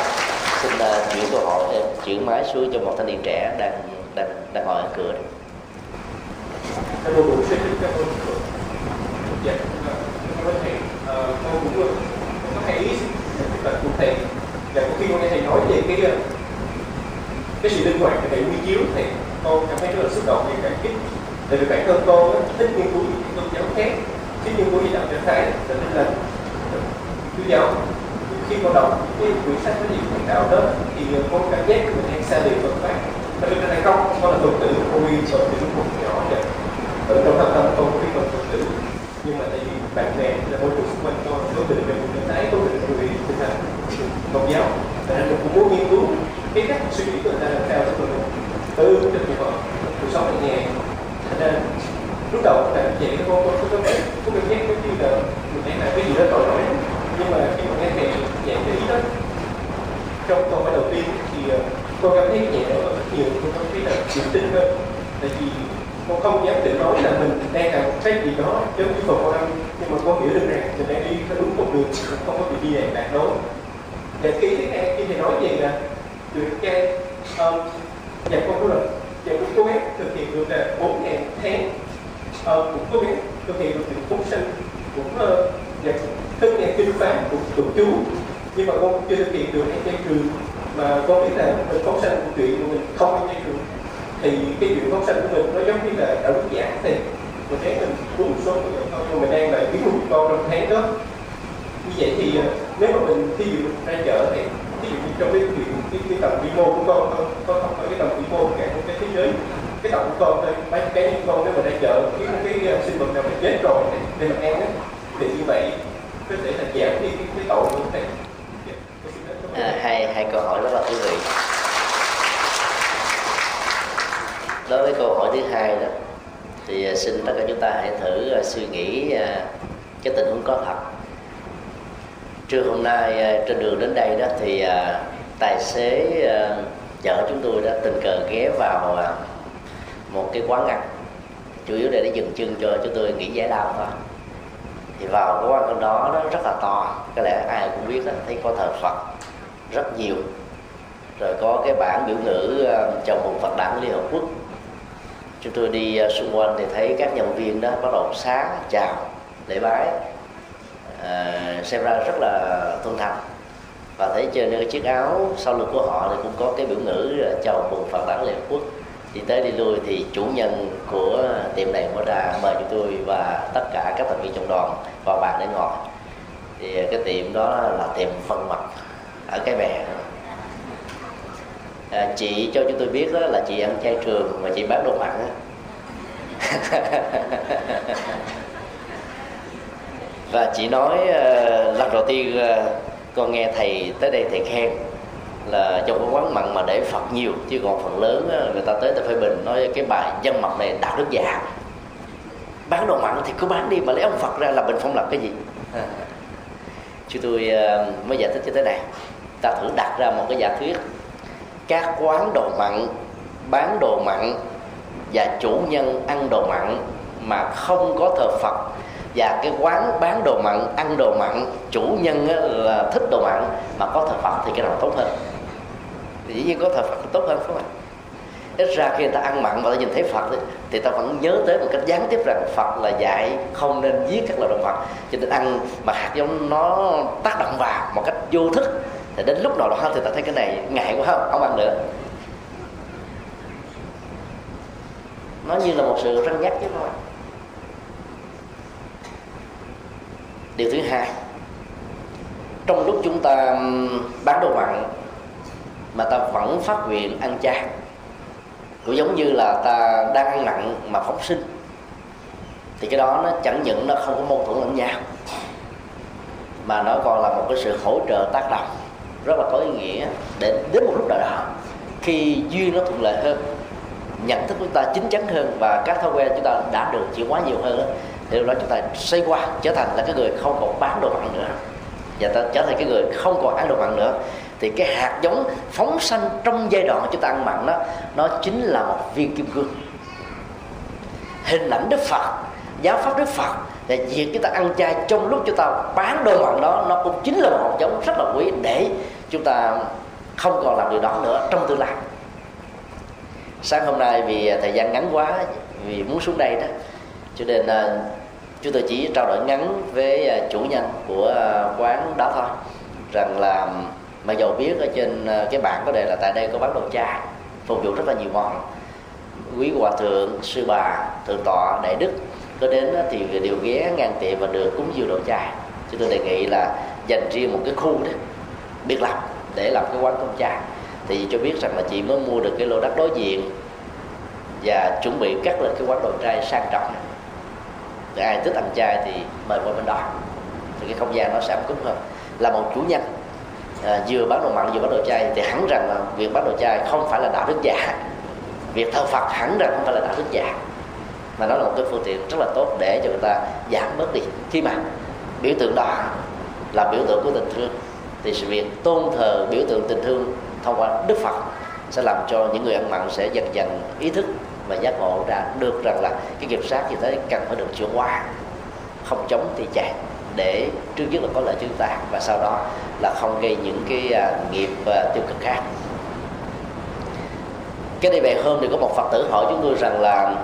xin chuyển câu hỏi, chuyển máy xuống cho một thanh niên trẻ đang ngồi ở cửa. Cảm ơn. dịch nói thì tôi cũng được có hay ý về cuộc thi, và có khi hôm nay thầy nói về cái sự linh hoạt về quy chiếu thì tôi cảm thấy rất là xúc động về cái kích. Tại vì bản thân tôi thích nghiên cứu những tôn giáo khác, thích nghiên cứu về đạo Phật Thái, cho nên là chú giáo khi con đọc cái quyển sách có nhiều thành đạo đó thì con cảm giác mình đang xa lìa Phật pháp. Mà thực ra là không, con là Phật tử, con nguyên rồi từ lúc còn nhỏ vậy. Ở trong thâm tâm con cũng còn Phật tử, nhưng mà tại vì bạn bè là môi trường xung quanh con có tình về một nhân thái, có tình về tinh thần tôn giáo, cho nên mình cũng muốn nghiên cứu cái cách suy nghĩ của người ta làm sao cho mình tự được như vậy, cuộc sống ở nhà. Cho nên lúc đầu là vậy con có cảm giác giống như là mình đang làm cái gì đó tội lỗi, nhưng mà khi mà nghe thầy dạy cái ý đó trong câu hỏi đầu tiên thì con cảm thấy nhẹ nhõm rất nhiều, con cảm thấy là tự tin hơn, tại vì con không dám tự nói là mình đang làm cái gì đó giống như Phật Quan Âm, nhưng mà con hiểu được rằng mình đang đi theo đúng một đường, không có bị đi dạng lạc lối. Và khi thầy nói vậy là được cái nhà con của mình, và cũng cố gắng thực hiện được là 4.000 tháng, cũng cố gắng thực hiện được những phúc sinh, cũng và tất cả kinh pháp của tụ chú, nhưng mà con chưa thực hiện được cái dây trường mà con biết là mình phóng sanh của chuyện của mình không có dây trường, thì cái chuyện phóng sanh của mình nó giống như là đạo đức giả thì mình thấy mình có một số người thôi, nhưng mình đang lại biến một con trong tháng đó. Như vậy thì nếu mà mình thí dụ ra chợ thì thí dụ như trong cái chuyện cái tầm quy mô của con thôi, con không phải cái tầm quy mô cả một cái thế giới, cái tầm của con thôi, mấy cái những con nếu mà ra chợ cái sinh vật nào mình chết rồi để mình ăn á, thì như vậy có thể là giảm đi cái tội của mình. Hai câu hỏi rất là thú vị. Đối với câu hỏi thứ hai đó thì xin tất cả chúng ta hãy thử suy nghĩ cái tình huống có thật. Trưa hôm nay trên đường đến đây đó thì tài xế chở chúng tôi đã tình cờ ghé vào một cái quán ăn, chủ yếu để dừng chân cho chúng tôi nghỉ giải lao thôi. Thì vào cái quán ăn đó nó rất là to, có lẽ ai cũng biết đó, thấy có thờ Phật rất nhiều, rồi có cái bảng biểu ngữ chào mừng Phật đản Liên Hợp Quốc. Chúng tôi đi xung quanh thì thấy các nhân viên đó bắt đầu xá chào lễ bái, xem ra rất là tôn thành, và thấy trên cái chiếc áo sau lưng của họ thì cũng có cái biểu ngữ chào mừng Phật đản Liên Hợp Quốc. Đi tới đi lui thì chủ nhân của tiệm này mở ra mời chúng tôi và tất cả các thành viên trong đoàn vào bàn để ngồi. Thì cái tiệm đó là tiệm phân mật ở Cái Bè. Chị cho chúng tôi biết đó là chị ăn chay trường mà chị bán đồ mặn á. Và chị nói lần đầu tiên con nghe thầy tới đây thầy khen là trong cái quán mặn mà để Phật nhiều, chứ còn phần lớn người ta tới phê bình nói cái bài dân mật này đạo đức giả, bán đồ mặn thì cứ bán đi mà lấy ông Phật ra là mình không làm cái gì. Chứ tôi mới giải thích như thế này, ta thử đặt ra một cái giả thuyết: các quán đồ mặn bán đồ mặn và chủ nhân ăn đồ mặn mà không có thờ Phật, và cái quán bán đồ mặn ăn đồ mặn chủ nhân là thích đồ mặn mà có thờ Phật thì cái nào tốt hơn? Thì dĩ nhiên có thờ Phật thì tốt hơn, phải không ạ? Ít ra khi người ta ăn mặn mà ta nhìn thấy Phật thì ta vẫn nhớ tới một cách gián tiếp rằng Phật là dạy không nên giết các loài động vật, cho nên ăn mà hạt giống nó tác động vào một cách vô thức thì đến lúc nào đó thì ta thấy cái này ngại quá không ăn nữa. Nó như là một sự răng nhắc chứ thôi. Điều thứ hai, trong lúc chúng ta bán đồ mặn mà ta vẫn phát nguyện ăn chay, cũng giống như là ta đang ăn mặn mà phóng sinh, thì cái đó nó chẳng những nó không có mâu thuẫn lẫn nhau mà nó còn là một cái sự hỗ trợ tác động rất là có ý nghĩa, để đến một lúc nào đó khi duyên nó thuận lợi hơn, nhận thức của ta chín chắn hơn và các thói quen chúng ta đã được chuyển hóa nhiều hơn đó, thì lúc đó chúng ta xoay qua trở thành là cái người không còn bán đồ mặn nữa, và ta trở thành cái người không còn ăn đồ mặn nữa. Thì cái hạt giống phóng sanh trong giai đoạn chúng ta ăn mặn đó, nó chính là một viên kim cương. Hình ảnh Đức Phật, giáo pháp Đức Phật, là việc chúng ta ăn chay trong lúc chúng ta bán đồ mặn đó, nó cũng chính là một hạt giống rất là quý để chúng ta không còn làm điều đó nữa trong tương lai. Sáng hôm nay vì thời gian ngắn quá, vì muốn xuống đây đó, cho nên Chúng tôi chỉ trao đổi ngắn với chủ nhân của quán đó thôi, rằng là mặc dầu biết ở trên cái bảng có đề là tại đây có bán đồ chai, phục vụ rất là nhiều món. Quý hòa thượng, sư bà, thượng tọa, đại đức có đến thì đều ghé ngang tiệm và được cúng dường đồ chai. Chúng tôi đề nghị là dành riêng một cái khu đấy biệt lập để làm cái quán công chai. Thì cho biết rằng là chị mới mua được cái lô đất đối diện và chuẩn bị cắt lên cái quán đồ chai sang trọng. Để ai thích ăn chai thì mời qua bên đó, thì cái không gian nó sẽ ấm cúng hơn. Là một chủ nhân vừa bán đồ mặn vừa bán đồ chay thì hẳn rằng là việc bán đồ chay không phải là đạo đức giả, việc thờ Phật hẳn rằng không phải là đạo đức giả, mà nó là một cái phương tiện rất là tốt để cho người ta giảm bớt đi. Khi mà biểu tượng đó là biểu tượng của tình thương thì sự việc tôn thờ biểu tượng tình thương thông qua Đức Phật sẽ làm cho những người ăn mặn sẽ dần dần ý thức và giác ngộ ra được rằng là cái nghiệp sát như thế cần phải được chuyển hóa, không chống thì chạy, để trước nhất là có lợi cho chúng ta và sau đó là không gây những cái nghiệp tiêu cực khác. Cái đây về hôm thì có một Phật tử hỏi chúng tôi rằng là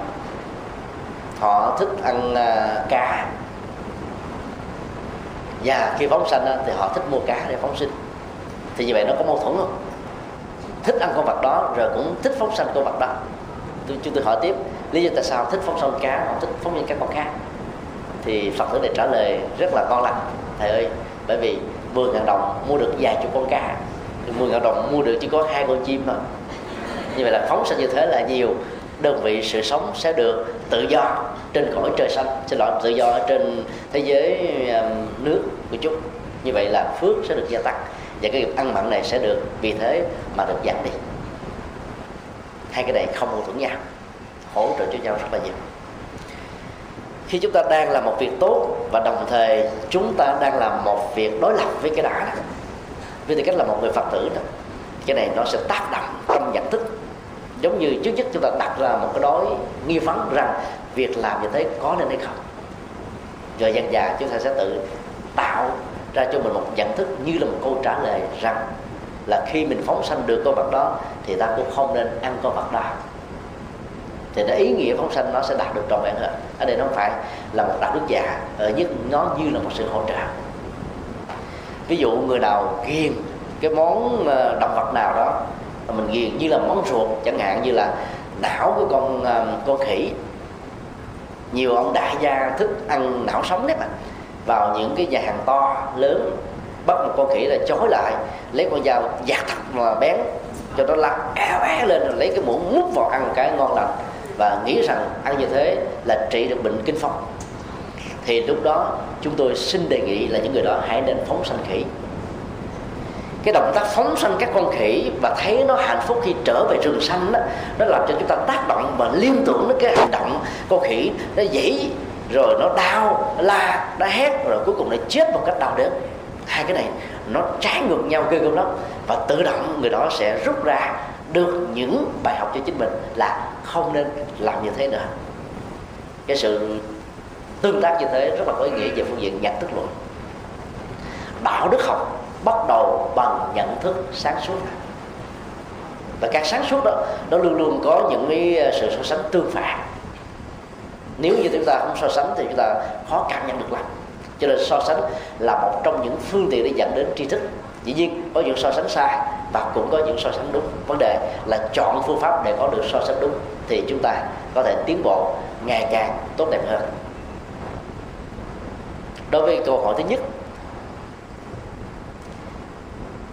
họ thích ăn cá, và khi phóng sanh thì họ thích mua cá để phóng sinh. Thì như vậy nó có mâu thuẫn không? Thích ăn con vật đó rồi cũng thích phóng sanh con vật đó. Chúng tôi hỏi tiếp lý do tại sao thích phóng sanh cá, họ thích phóng những các con khác. Thì Phật tử này trả lời rất là ngon lành: thầy ơi, bởi vì 10.000 đồng mua được vài chục con cá, 10.000 đồng mua được chỉ có 2 con chim thôi. Như vậy là phóng sanh như thế là nhiều, đơn vị sự sống sẽ được tự do trên cõi trời xanh, xin lỗi, tự do ở trên thế giới nước của chúng. Như vậy là phước sẽ được gia tăng và cái nghiệp ăn mặn này sẽ được vì thế mà được giảm đi. Hai cái này không mâu thuẫn nhau, hỗ trợ cho nhau rất là nhiều. Khi chúng ta đang làm một việc tốt và đồng thời chúng ta đang làm một việc đối lập với cái đã đó, với tư cách là một người Phật tử đó, cái này nó sẽ tác động trong nhận thức. Giống như trước nhất chúng ta đặt ra một cái đối nghi vấn rằng việc làm như thế có nên hay không, rồi dần dà chúng ta sẽ tự tạo ra cho mình một nhận thức như là một câu trả lời rằng là khi mình phóng sanh được con vật đó thì ta cũng không nên ăn con vật đó. Thì nó ý nghĩa phóng sanh nó sẽ đạt được trọn vẹn hơn. Ở đây nó không phải là một đạo đức giả, nhưng nó như là một sự hỗ trợ. Ví dụ người nào ghiền cái món động vật nào đó, mình ghiền như là món ruột, chẳng hạn như là não của con khỉ. Nhiều ông đại gia thích ăn não sống đấy mà, vào những cái nhà hàng to lớn bắt một con khỉ là chói lại, lấy con dao giặt thật mà bén cho nó lăn éo éo lên, rồi lấy cái muỗng múc vào ăn cái ngon lành và nghĩ rằng ăn như thế là trị được bệnh kinh phong. Thì lúc đó chúng tôi xin đề nghị là những người đó hãy nên phóng sanh khỉ. Cái động tác phóng sanh các con khỉ và thấy nó hạnh phúc khi trở về rừng xanh đó, nó làm cho chúng ta tác động và liên tưởng đến cái hành động con khỉ nó dĩ, rồi nó đau, nó la, nó hét, rồi cuối cùng nó chết một cách đau đớn. Hai cái này nó trái ngược nhau ghê gớm lắm, và tự động người đó sẽ rút ra được những bài học cho chính mình là không nên làm như thế nữa. Cái sự tương tác như thế rất là có ý nghĩa về phương diện nhận thức luận. Đạo đức học bắt đầu bằng nhận thức sáng suốt, và các sáng suốt đó nó luôn luôn có những cái sự so sánh tương phản. Nếu như chúng ta không so sánh thì chúng ta khó cảm nhận được lắm. Cho nên so sánh là một trong những phương tiện để dẫn đến tri thức. Dĩ nhiên có những so sánh sai và cũng có những so sánh đúng. Vấn đề là chọn phương pháp để có được so sánh đúng thì chúng ta có thể tiến bộ ngày càng tốt đẹp hơn. Đối với câu hỏi thứ nhất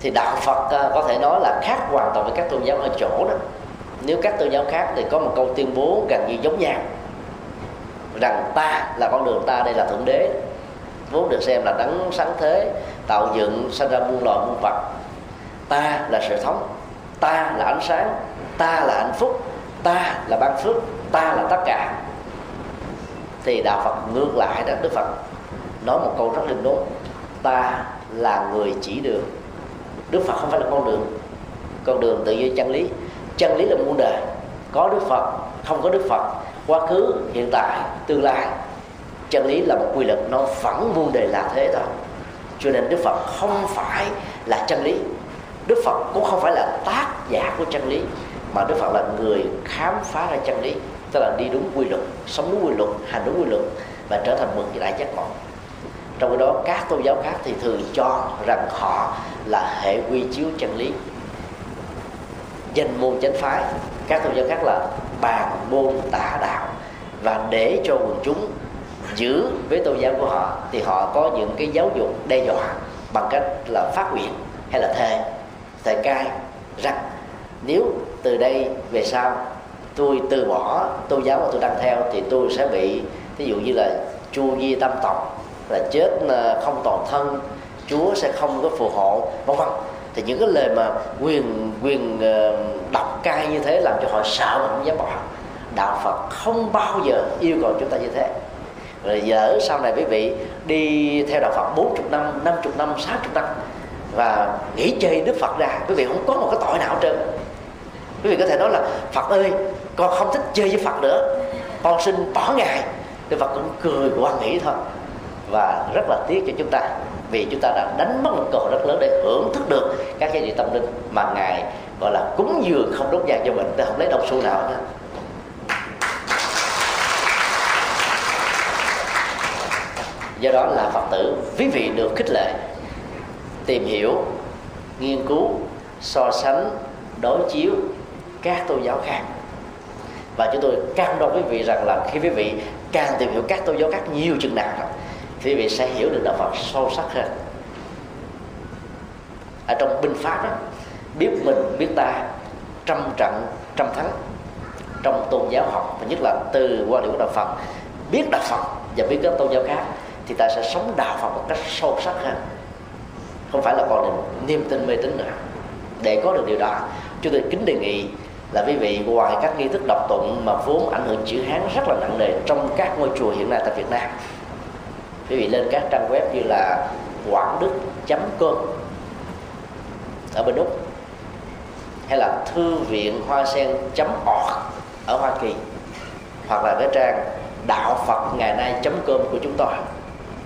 thì đạo Phật có thể nói là khác hoàn toàn với các tôn giáo ở chỗ đó. Nếu các tôn giáo khác thì có một câu tuyên bố gần như giống nhau rằng ta là con đường, ta đây là thượng đế, vốn được xem là đấng sáng thế tạo dựng sanh ra muôn loài muôn vật, ta là sự sống, ta là ánh sáng, ta là hạnh phúc, ta là ban phước, ta là tất cả. Thì đạo Phật ngược lại đó, Đức Phật nói một câu rất linh đốn: ta là người chỉ đường. Đức Phật không phải là con đường. Con đường tự nhiên chân lý, chân lý là muôn đời, có Đức Phật, không có Đức Phật, quá khứ, hiện tại, tương lai, chân lý là một quy luật, nó vẫn muôn đời là thế thôi. Cho nên Đức Phật không phải là chân lý, Đức Phật cũng không phải là tác giả của chân lý, mà Đức Phật là người khám phá ra chân lý, tức là đi đúng quy luật, sống đúng quy luật, hành đúng quy luật, và trở thành bậc đại giác ngộ. Trong khi đó các tôn giáo khác thì thường cho rằng họ là hệ quy chiếu chân lý, danh môn chánh phái. Các tôn giáo khác là bàn môn tả đạo, và để cho quần chúng giữ với tôn giáo của họ thì họ có những cái giáo dục đe dọa bằng cách là phát nguyện hay là thề cai rằng nếu từ đây về sau tôi từ bỏ tôn giáo mà tôi đang theo thì tôi sẽ bị, ví dụ như là chu di tam tộc, là chết không toàn thân, Chúa sẽ không có phù hộ, vân vân. Thì những cái lời mà quyền đọc cai như thế làm cho họ sợ mà không dám bỏ. Đạo Phật không bao giờ yêu cầu chúng ta như thế. Rồi giờ sau này quý vị đi theo đạo Phật 40 năm, 50 năm, 60 năm và nghĩ chơi Đức Phật ra, quý vị không có một cái tội nào hết trơn. Quý vị có thể nói là Phật ơi, con không thích chơi với Phật nữa, con xin bỏ Ngài. Đức Phật cũng cười qua nghĩ thôi. Và rất là tiếc cho chúng ta, vì chúng ta đã đánh mất một cơ hội rất lớn để hưởng thức được các giá trị tâm linh mà Ngài gọi là cúng dường không đốt vàng cho mình, để không lấy đồng xu nào nữa. Do đó là Phật tử, quý vị được khích lệ tìm hiểu, nghiên cứu, so sánh, đối chiếu các tôn giáo khác. Và chúng tôi cam đoan quý vị rằng là khi quý vị càng tìm hiểu các tôn giáo khác nhiều chừng nào đó, thì quý vị sẽ hiểu được đạo Phật sâu sắc hơn. Ở trong binh pháp đó, biết mình biết ta, trăm trận trăm thắng. Trong tôn giáo học, và nhất là từ quan điểm của đạo Phật, biết đạo Phật và biết các tôn giáo khác thì ta sẽ sống đạo Phật một cách sâu sắc hơn, không phải là còn niềm tin mê tín nữa. Để có được điều đó, chúng tôi kính đề nghị là quý vị ngoài các nghi thức đọc tụng mà vốn ảnh hưởng chữ Hán rất là nặng nề trong các ngôi chùa hiện nay tại Việt Nam, quý vị lên các trang web như là quangduc.com ở bên Úc, hay là thư viện hoa sen.org ở Hoa Kỳ, hoặc là cái trang đạo Phật ngày nay.com của chúng tôi,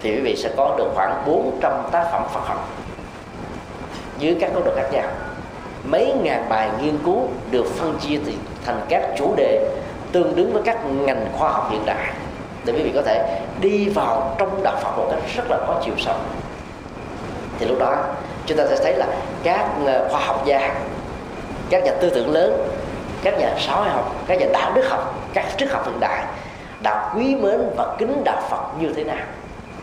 thì quý vị sẽ có được khoảng 400 tác phẩm Phật học dưới các góc độ khác nhau. Mấy ngàn bài nghiên cứu được phân chia thành các chủ đề tương đương với các ngành khoa học hiện đại, để quý vị có thể đi vào trong đạo Phật một cách rất là có chiều sâu. Thì lúc đó chúng ta sẽ thấy là các khoa học gia, các nhà tư tưởng lớn, các nhà xã hội học, các nhà đạo đức học, các triết học hiện đại đã quý mến và kính đạo Phật như thế nào,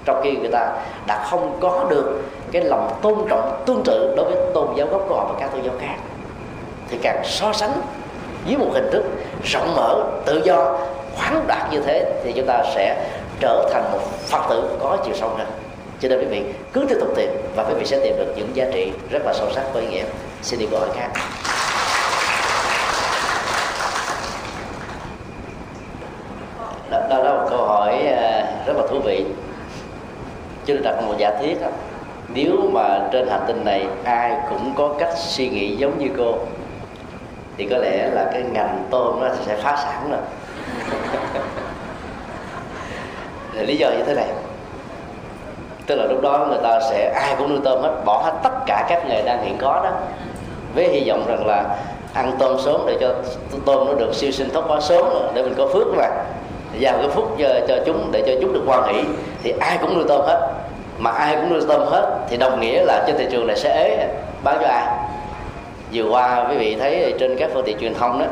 trong khi người ta đã không có được cái lòng tôn trọng tương tự đối với tôn giáo gốc của họ và các tôn giáo khác. Thì càng so sánh với một hình thức rộng mở, tự do, khoáng đạt như thế thì chúng ta sẽ trở thành một Phật tử có chiều sâu hơn. Cho nên quý vị cứ tiếp tục tìm và quý vị sẽ tìm được những giá trị rất là sâu sắc và ý nghĩa. Xin đi câu hỏi khác. Đó là một câu hỏi rất là thú vị. Chứ đặt một giả thiết đó, nếu mà trên hành tinh này ai cũng có cách suy nghĩ giống như cô thì có lẽ là cái ngành tôm nó sẽ phá sản rồi. Lý do như thế này, tức là lúc đó người ta sẽ ai cũng nuôi tôm hết, bỏ hết tất cả các nghề đang hiện có đó, với hy vọng rằng là ăn tôm sớm để cho tôm nó được siêu sinh thoát hóa sớm để mình có phước mà giao cái phúc cho chúng, để cho chúng được hoan hỷ. Thì ai cũng nuôi tôm hết, mà ai cũng nuôi tôm hết thì đồng nghĩa là trên thị trường này sẽ ế, bán cho ai? Vừa qua quý vị thấy trên các phương tiện truyền thông đó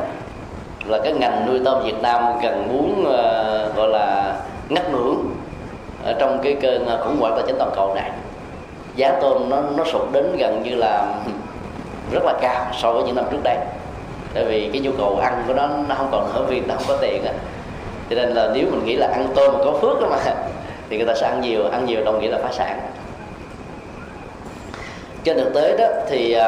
là cái ngành nuôi tôm Việt Nam gần muốn gọi là ngắt ngưỡng ở trong cái cơn khủng hoảng tài chính toàn cầu này. Giá tôm nó sụt đến gần như là rất là cao so với những năm trước đây, tại vì cái nhu cầu ăn của nó không còn ở Việt, nó không có tiền á. Cho nên là nếu mình nghĩ là ăn tôm có phước đó mà thì người ta sẽ ăn nhiều đồng nghĩa là phá sản. Trên thực tế đó thì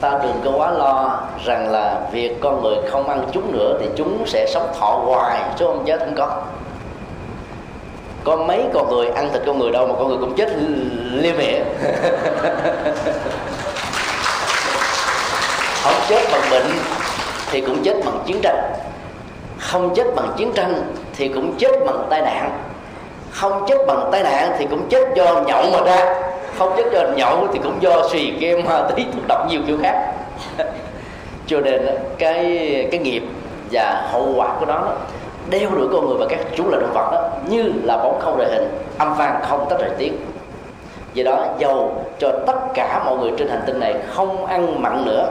ta đừng có quá lo rằng là việc con người không ăn chúng nữa thì chúng sẽ sống thọ hoài chứ không chết không có. Có mấy con người ăn thịt con người đâu mà con người cũng chết liên miệng. Không chết bằng bệnh thì cũng chết bằng chiến tranh, không chết bằng chiến tranh thì cũng chết bằng tai nạn, không chết bằng tai nạn thì cũng chết do nhậu mà ra, không chết do nhậu thì cũng do xì kem, ma túy, thuốc độc nhiều kiểu khác. Cho nên cái nghiệp và hậu quả của nó đeo đuổi con người và các chú là động vật đó như là bóng không rời hình, âm vang không tách rời tiếng. Vì đó dầu cho tất cả mọi người trên hành tinh này không ăn mặn nữa,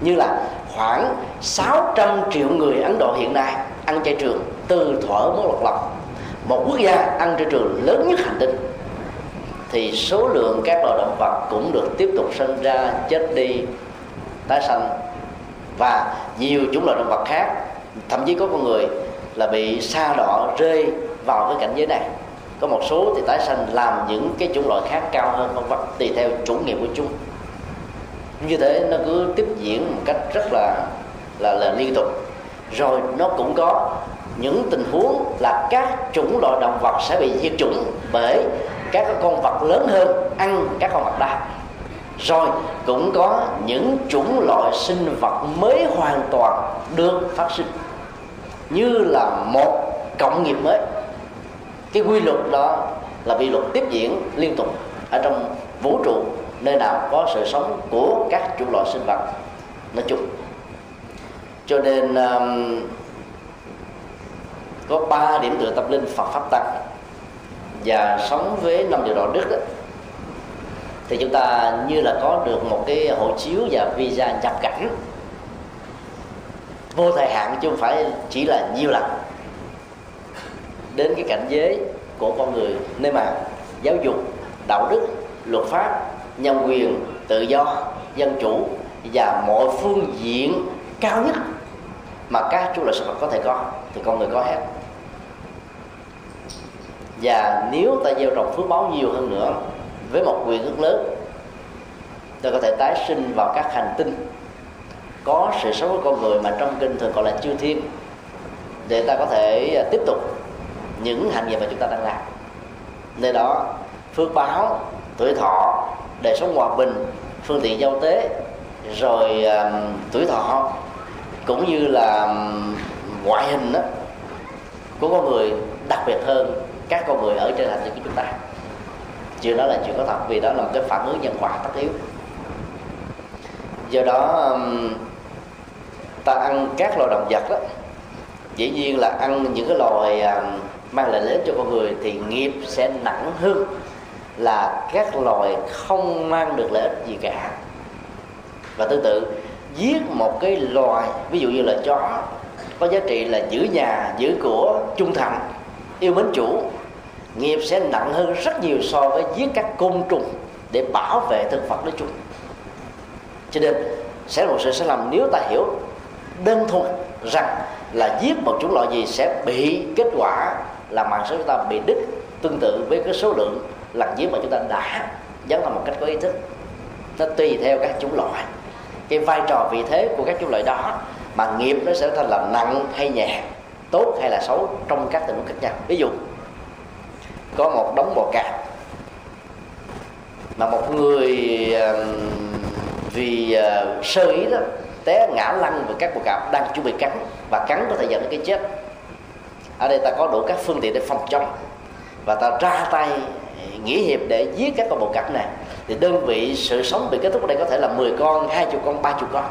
như là khoảng 600 triệu người Ấn Độ hiện nay ăn chay trường từ thuở mới lọc lọc. Một quốc gia ăn chay trường lớn nhất hành tinh, thì số lượng các loài động vật cũng được tiếp tục sinh ra, chết đi, tái sanh. Và nhiều chủng loại động vật khác, thậm chí có con người là bị sa đọa rơi vào cái cảnh giới này. Có một số thì tái sanh làm những cái chủng loại khác cao hơn con vật, tùy theo chủ nghiệp của chúng. Như thế nó cứ tiếp diễn một cách rất là liên tục. Rồi nó cũng có những tình huống là các chủng loại động vật sẽ bị diệt chủng bởi các con vật lớn hơn ăn các con vật đa. Rồi cũng có những chủng loại sinh vật mới hoàn toàn được phát sinh, như là một cộng nghiệp mới. Cái quy luật đó là quy luật tiếp diễn liên tục ở trong vũ trụ, nơi nào có sự sống của các chủng loại sinh vật nói chung. Cho nên có 3 điểm tựa tâm linh Phật Pháp Tăng và sống với 5 điều đạo đức đó, thì chúng ta như là có được một cái hộ chiếu và visa nhập cảnh vô thời hạn, chứ không phải chỉ là nhiều lần, đến cái cảnh giới của con người, nơi mà giáo dục, đạo đức, luật pháp, nhân quyền, tự do, dân chủ và mọi phương diện cao nhất mà các chủng loại sinh vật có thể có thì con người có hết. Và nếu ta gieo trồng phước báo nhiều hơn nữa, với một quyền ước lớn, ta có thể tái sinh vào các hành tinh có sự sống của con người mà trong kinh thường gọi là chư thiên, để ta có thể tiếp tục những hành vi mà chúng ta đang làm. Nơi đó phước báo, tuổi thọ, đời sống hòa bình, phương tiện giao tế, rồi tuổi thọ cũng như là ngoại hình đó, của con người đặc biệt hơn các con người ở trên hành tinh của chúng ta. Chuyện đó là chuyện có thật, vì đó là một cái phản ứng nhân quả tất yếu. Do đó ta ăn các loài động vật đó, dĩ nhiên là ăn những cái loài mang lại lợi ích cho con người thì nghiệp sẽ nặng hơn là các loài không mang được lợi ích gì cả. Và tương tự, giết một cái loài, ví dụ như là chó, có giá trị là giữ nhà, giữ của, trung thành, yêu mến chủ, nghiệp sẽ nặng hơn rất nhiều so với giết các côn trùng để bảo vệ thực vật nói chung. Cho nên sẽ một sự sẽ làm, nếu ta hiểu đơn thuần rằng là giết một chủng loại gì sẽ bị kết quả là mạng sống chúng ta bị đứt, tương tự với cái số lượng lần giết mà chúng ta đã dấn thân một cách có ý thức. Nó tùy theo các chủng loại, cái vai trò vị thế của các chủng loại đó mà nghiệp nó sẽ thành là nặng hay nhẹ, tốt hay là xấu trong các tình huống khác nhau. Ví dụ có một đống bò cạp mà một người vì sơ ý đó té ngã lăn vào các bò cạp đang chuẩn bị cắn, và cắn có thể dẫn đến cái chết. Ở đây ta có đủ các phương tiện để phòng chống, và ta ra tay nghĩa hiệp để giết các con bò cạp này, thì đơn vị sự sống bị kết thúc ở đây có thể là 10 con, 20 con, 30 con,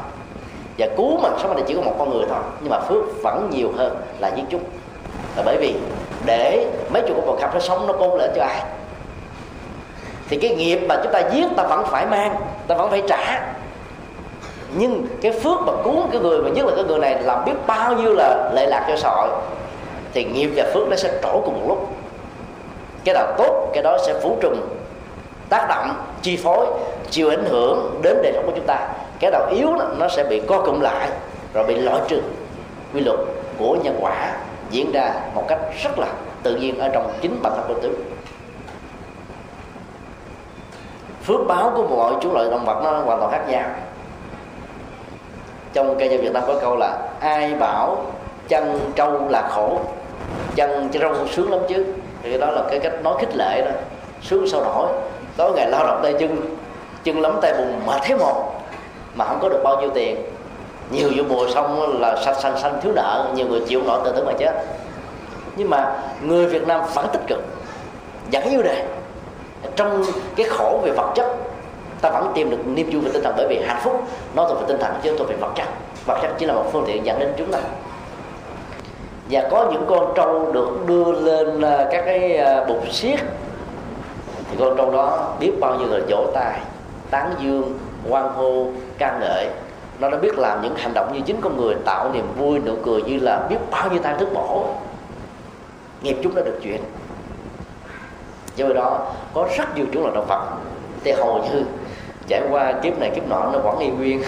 và cứu mạng sống ở đây chỉ có một con người thôi, nhưng mà phước vẫn nhiều hơn là giết chúng. Là bởi vì để mấy chục con bò cạp nó sống, nó côn lợi cho ai, thì cái nghiệp mà chúng ta giết ta vẫn phải mang, ta vẫn phải trả. Nhưng cái phước mà cứu cái người, mà nhất là cái người này làm biết bao nhiêu là lệ lạc cho xã hội, thì nghiệp và phước nó sẽ trổ cùng một lúc. Cái nào tốt, cái đó sẽ phủ trùm, tác động, chi phối, chịu ảnh hưởng đến đời sống của chúng ta. Cái nào yếu nó sẽ bị co cụm lại, rồi bị loại trừ. Quy luật của nhân quả diễn ra một cách rất là tự nhiên ở trong chính bản thân của tướng. Phước báo của mọi chủng loại động vật nó hoàn toàn khác nhau. Trong cây dân Việt Nam có câu là ai bảo chân trâu là khổ, chân trâu sướng lắm chứ. Thì đó là cái cách nói khích lệ đó, sướng sao nổi, tối ngày lao động tay chân, chân lắm tay bùn mà thế một, mà không có được bao nhiêu tiền. Nhiều vụ mùa xong là xanh thiếu nợ, nhiều người chịu nổi tự tử mà chết. Nhưng mà người Việt Nam vẫn tích cực, vẫn yêu đời. Trong cái khổ về vật chất, ta vẫn tìm được niềm vui về tinh thần, bởi vì hạnh phúc nó thuộc về tinh thần chứ thuộc về vật chất. Vật chất chỉ là một phương tiện dẫn đến chúng ta. Và có những con trâu được đưa lên các cái bục xiếc, thì con trâu đó biết bao nhiêu người vỗ tay, tán dương, hoan hô, ca ngợi. Nó đã biết làm những hành động như chính con người, tạo niềm vui, nụ cười như là biết bao nhiêu tay thức bổ. Nghiệp chúng đã được chuyện. Do đó có rất nhiều chúng là động vật, thì hầu như trải qua kiếp này kiếp nọ nó vẫn y nguyên.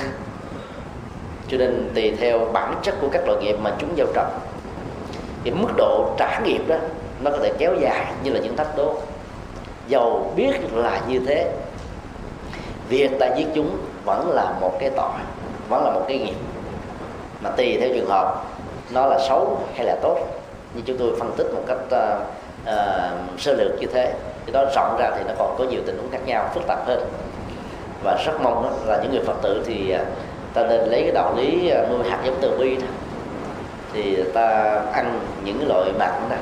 Cho nên tùy theo bản chất của các loại nghiệp mà chúng gieo trồng, cái mức độ trả nghiệp đó nó có thể kéo dài như là những thách đố. Dầu biết là như thế, việc ta giết chúng vẫn là một cái tội, vẫn là một cái nghiệp, mà tùy theo trường hợp nó là xấu hay là tốt. Như chúng tôi phân tích một cách sơ lược như thế, thì đó rộng ra thì nó còn có nhiều tình huống khác nhau, phức tạp hơn. Và rất mong đó là những người Phật tử thì ta nên lấy cái đạo lý nuôi hạt giống từ bi đó. Thì ta ăn những loại mặn đó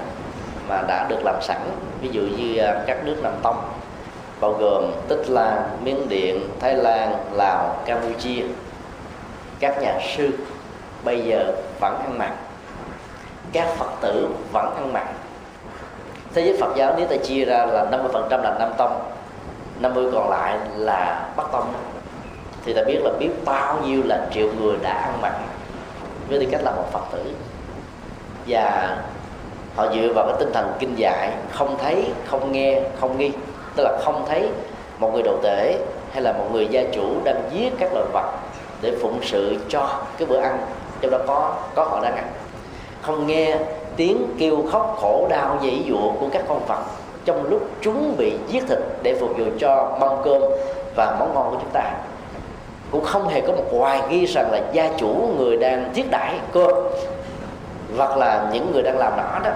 mà đã được làm sẵn, ví dụ như các nước Nam Tông, bao gồm Tích Lan, Miến Điện, Thái Lan, Lào, Campuchia. Các nhà sư bây giờ vẫn ăn mặn, các Phật tử vẫn ăn mặn. Thế giới Phật giáo nếu ta chia ra là 50% là Nam Tông, 50% còn lại là Bắc Tông, thì ta biết là biết bao nhiêu là triệu người đã ăn mặn với tư cách là một Phật tử. Và họ dựa vào cái tinh thần kinh dạy không thấy, không nghe, không nghi. Tức là không thấy một người đồ tể hay là một người gia chủ đang giết các loài vật để phụng sự cho cái bữa ăn trong đó có họ đang ăn. Không nghe tiếng kêu khóc khổ đau dãy dụa của các con vật trong lúc chúng bị giết thịt để phục vụ cho mâm cơm và món ngon của chúng ta. Cũng không hề có một hoài nghi rằng là gia chủ, người đang thiết đãi cơm hoặc là những người đang làm nọ đó,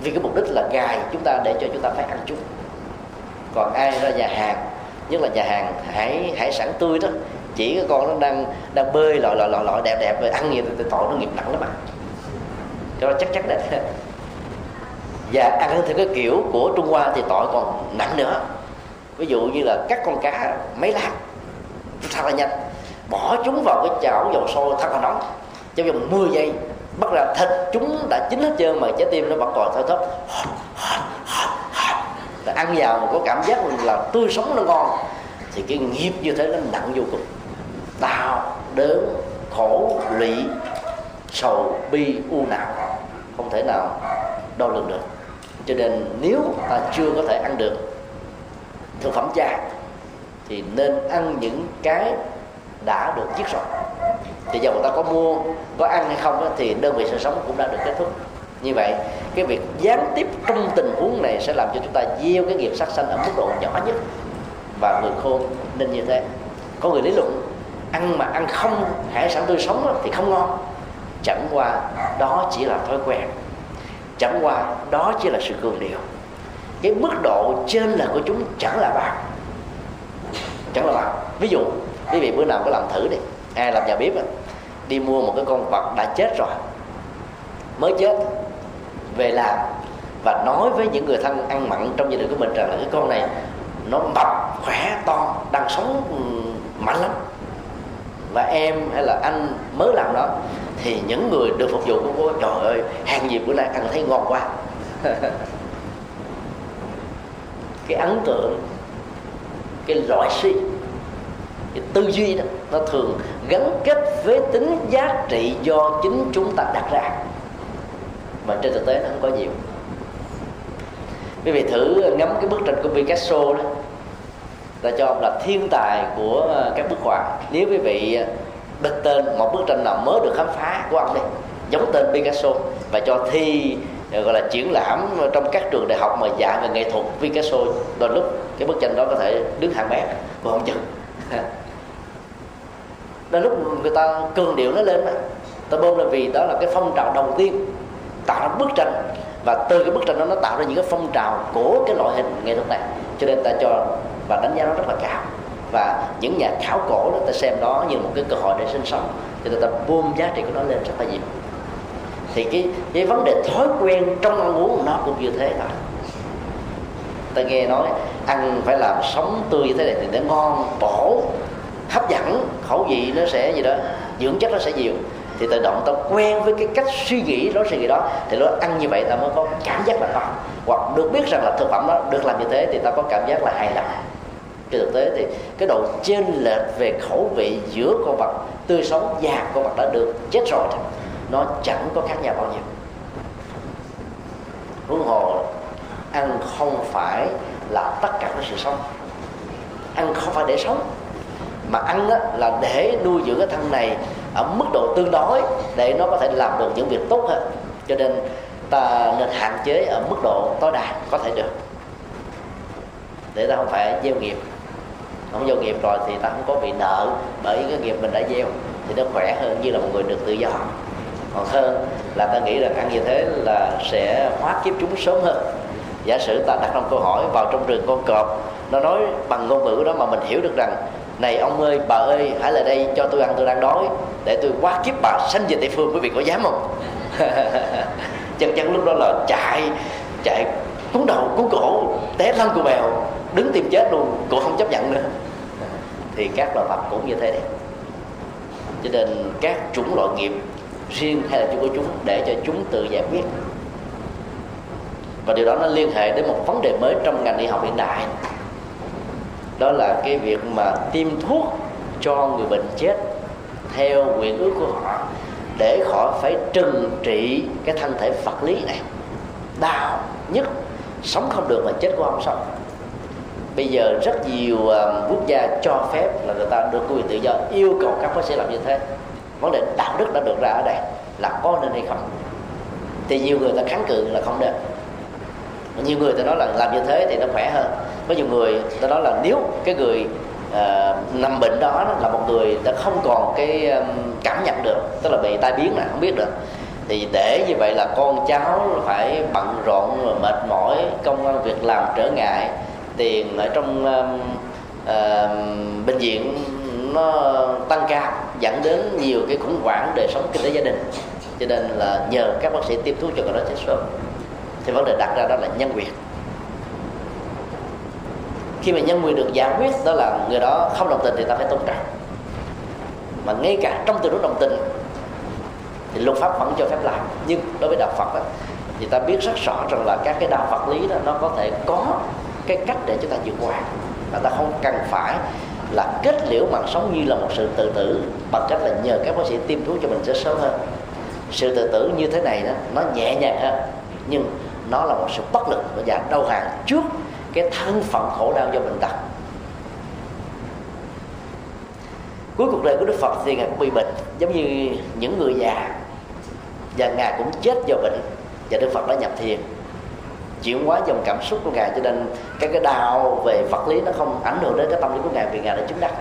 vì cái mục đích là gài chúng ta để cho chúng ta phải ăn chúng. Còn ai ra nhà hàng, nhất là nhà hàng hải sản tươi đó, chỉ cái con nó đang bơi lội đẹp rồi ăn nhiều thì tội nó nghiệp nặng lắm ạ. Cho nó chắc đấy. Và ăn theo cái kiểu của Trung Hoa thì tội còn nặng nữa. Ví dụ như là cắt con cá mấy lát thật là nhanh, bỏ chúng vào cái chảo dầu sôi thật là nóng, trong vòng 10 giây bắt ra thịt chúng đã chín hết trơn mà trái tim nó vẫn còn thoi thóp. Ăn vào có cảm giác là tươi sống nó ngon, thì cái nghiệp như thế nó nặng vô cùng, đau đớn khổ lụy sầu bi u não, không thể nào đo lường được. Cho nên nếu ta chưa có thể ăn được thực phẩm chay thì nên ăn những cái đã được chiết rồi. Thì giờ người ta có mua, có ăn hay không thì đơn vị sự sống cũng đã được kết thúc. Như vậy cái việc gián tiếp trong tình huống này sẽ làm cho chúng ta gieo cái nghiệp sát sanh ở mức độ nhỏ nhất. Và người khôn nên như thế. Có người lý luận ăn mà ăn không hải sản tươi sống thì không ngon. Chẳng qua đó chỉ là thói quen, chẳng qua đó chỉ là sự cường điệu. Cái mức độ trên là của chúng chẳng là bao. Ví dụ quý vị bữa nào có làm thử đi, ai làm nhà bếp đi mua một cái con vật đã chết rồi, mới chết về làm và nói với những người thân ăn mặn trong gia đình của mình rằng là cái con này nó mập, khỏe, to, đang sống mạnh lắm, và em hay là anh mới làm đó, thì những người được phục vụ cũng có trời ơi hàng dịp bữa nay ăn thấy ngon quá. Cái ấn tượng, cái loại suy, cái tư duy đó nó thường gắn kết với tính giá trị do chính chúng ta đặt ra, mà trên thực tế nó không có nhiều. Quý vị thử ngắm cái bức tranh của Picasso đó, ta cho ông là thiên tài của các bức họa. Nếu quý vị đặt tên một bức tranh nào mới được khám phá của ông đi, giống tên Picasso, và cho thi gọi là triển lãm trong các trường đại học mà dạy về nghệ thuật Picasso, đôi lúc cái bức tranh đó có thể đứng hàng mét còn không chừng. Đôi lúc người ta cường điệu nó lên, ta bơm là vì đó là cái phong trào đầu tiên tạo ra bức tranh, và từ cái bức tranh đó nó tạo ra những cái phong trào của cái loại hình nghệ thuật này, cho nên ta cho và đánh giá nó rất là cao. Và những nhà khảo cổ đó ta xem đó như một cái cơ hội để sinh sống, cho nên ta bơm giá trị của nó lên rất là nhiều. Thì cái vấn đề thói quen trong ăn uống nó cũng như thế thôi. Ta nghe nói ăn phải làm sống tươi như thế này thì nó ngon, bổ, hấp dẫn, khẩu vị nó sẽ gì đó, dưỡng chất nó sẽ nhiều. thì tự động ta quen với cái cách suy nghĩ đó, thì nó ăn như vậy ta mới có cảm giác là ngon, hoặc được biết rằng là thực phẩm đó được làm như thế thì ta có cảm giác là hài lòng. Trên thực tế thì cái độ chênh lệch về khẩu vị giữa con vật tươi sống và con vật đã được chết rồi nó chẳng có khác nhau bao nhiêu. Huống hồ ăn không phải là tất cả sự sống, ăn không phải để sống, mà ăn là để nuôi dưỡng cái thân này ở mức độ tương đối để nó có thể làm được những việc tốt hơn. Cho nên ta nên hạn chế ở mức độ tối đa có thể được, để ta không phải gieo nghiệp. Không gieo nghiệp rồi thì ta không có bị nợ bởi cái nghiệp mình đã gieo, thì nó khỏe hơn như là một người được tự do. Còn hơn là ta nghĩ rằng ăn như thế là sẽ hóa kiếp chúng sớm hơn. Giả sử ta đặt ra câu hỏi vào trong rừng con cọp, nó nói bằng ngôn ngữ đó mà mình hiểu được rằng: này ông ơi, bà ơi, hãy lại đây cho tôi ăn, tôi đang đói, để tôi hóa kiếp bà sanh về Tây Phương, quý vị có dám không? Chân lúc đó là chạy cuốn đầu cuốn cổ, té lăn cù bèo, đứng tìm chết luôn, cũng không chấp nhận nữa. Thì các loài vật cũng như thế đấy. Cho nên các chủng loại nghiệp riêng hay là chung của chúng, để cho chúng tự giải quyết. Và điều đó nó liên hệ đến một vấn đề mới trong ngành y học hiện đại, đó là cái việc mà tiêm thuốc cho người bệnh chết theo nguyện ước của họ, để khỏi phải trừng trị cái thân thể vật lý này đau nhất, sống không được mà chết cũng không xong. Bây giờ rất nhiều quốc gia cho phép là người ta được quyền tự do, yêu cầu các bác sĩ làm như thế. Vấn đề đạo đức đã được ra ở đây là có nên hay không, thì nhiều người ta kháng cự là không nên. Nhiều người ta nói là làm như thế thì nó khỏe hơn. Có nhiều người ta nói là nếu cái người nằm bệnh đó là một người ta không còn cái cảm nhận được, tức là bị tai biến là không biết được, thì để như vậy là con cháu phải bận rộn, mệt mỏi, công ăn việc làm trở ngại, tiền ở trong bệnh viện nó tăng cao, dẫn đến nhiều cái khủng hoảng đời sống kinh tế gia đình. Cho nên là nhờ các bác sĩ tiêm thuốc cho người đó chết sớm. Thì vấn đề đặt ra đó là nhân quyền. Khi mà nhân quyền được giải quyết, đó là người đó không đồng tình thì ta phải tôn trọng. Mà ngay cả trong tình huống đồng tình thì luật pháp vẫn cho phép làm. Nhưng đối với đạo Phật đó, thì ta biết rất rõ rằng là các cái đạo Phật lý đó, nó có thể có cái cách để chúng ta vượt qua, và ta không cần phải là kết liễu mạng sống như là một sự tự tử bằng cách là nhờ các bác sĩ tiêm thuốc cho mình sẽ sớm hơn. Sự tự tử như thế này đó, nó nhẹ nhàng hơn, nhưng nó là một sự bất lực và đầu hàng trước cái thân phận khổ đau do bệnh tật. Cuối cuộc đời của Đức Phật thì Ngài cũng bị bệnh giống như những người già, và Ngài cũng chết do bệnh. Và Đức Phật đã nhập thiền, chuyển hóa dòng cảm xúc của Ngài, cho nên cái đau về vật lý nó không ảnh hưởng đến cái tâm lý của Ngài, vì Ngài đã chứng đắc.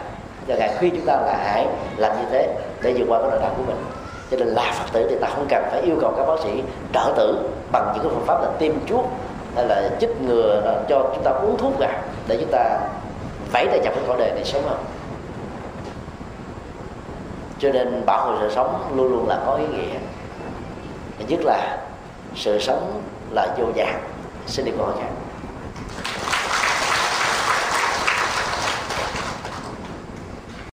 Và Ngài khuyên chúng ta là hãy làm như thế để vượt qua cái nỗi đau của mình. Cho nên là Phật tử thì ta không cần phải yêu cầu các bác sĩ trợ tử bằng những cái phương pháp là tiêm thuốc hay là chích ngừa, là cho chúng ta uống thuốc vào để chúng ta vẫy tay nhập cái khỏi đề này sớm hơn. Cho nên bảo hộ sự sống luôn luôn là có ý nghĩa, nhất là sự sống là vô dạng. Xin đi câu hỏi khác.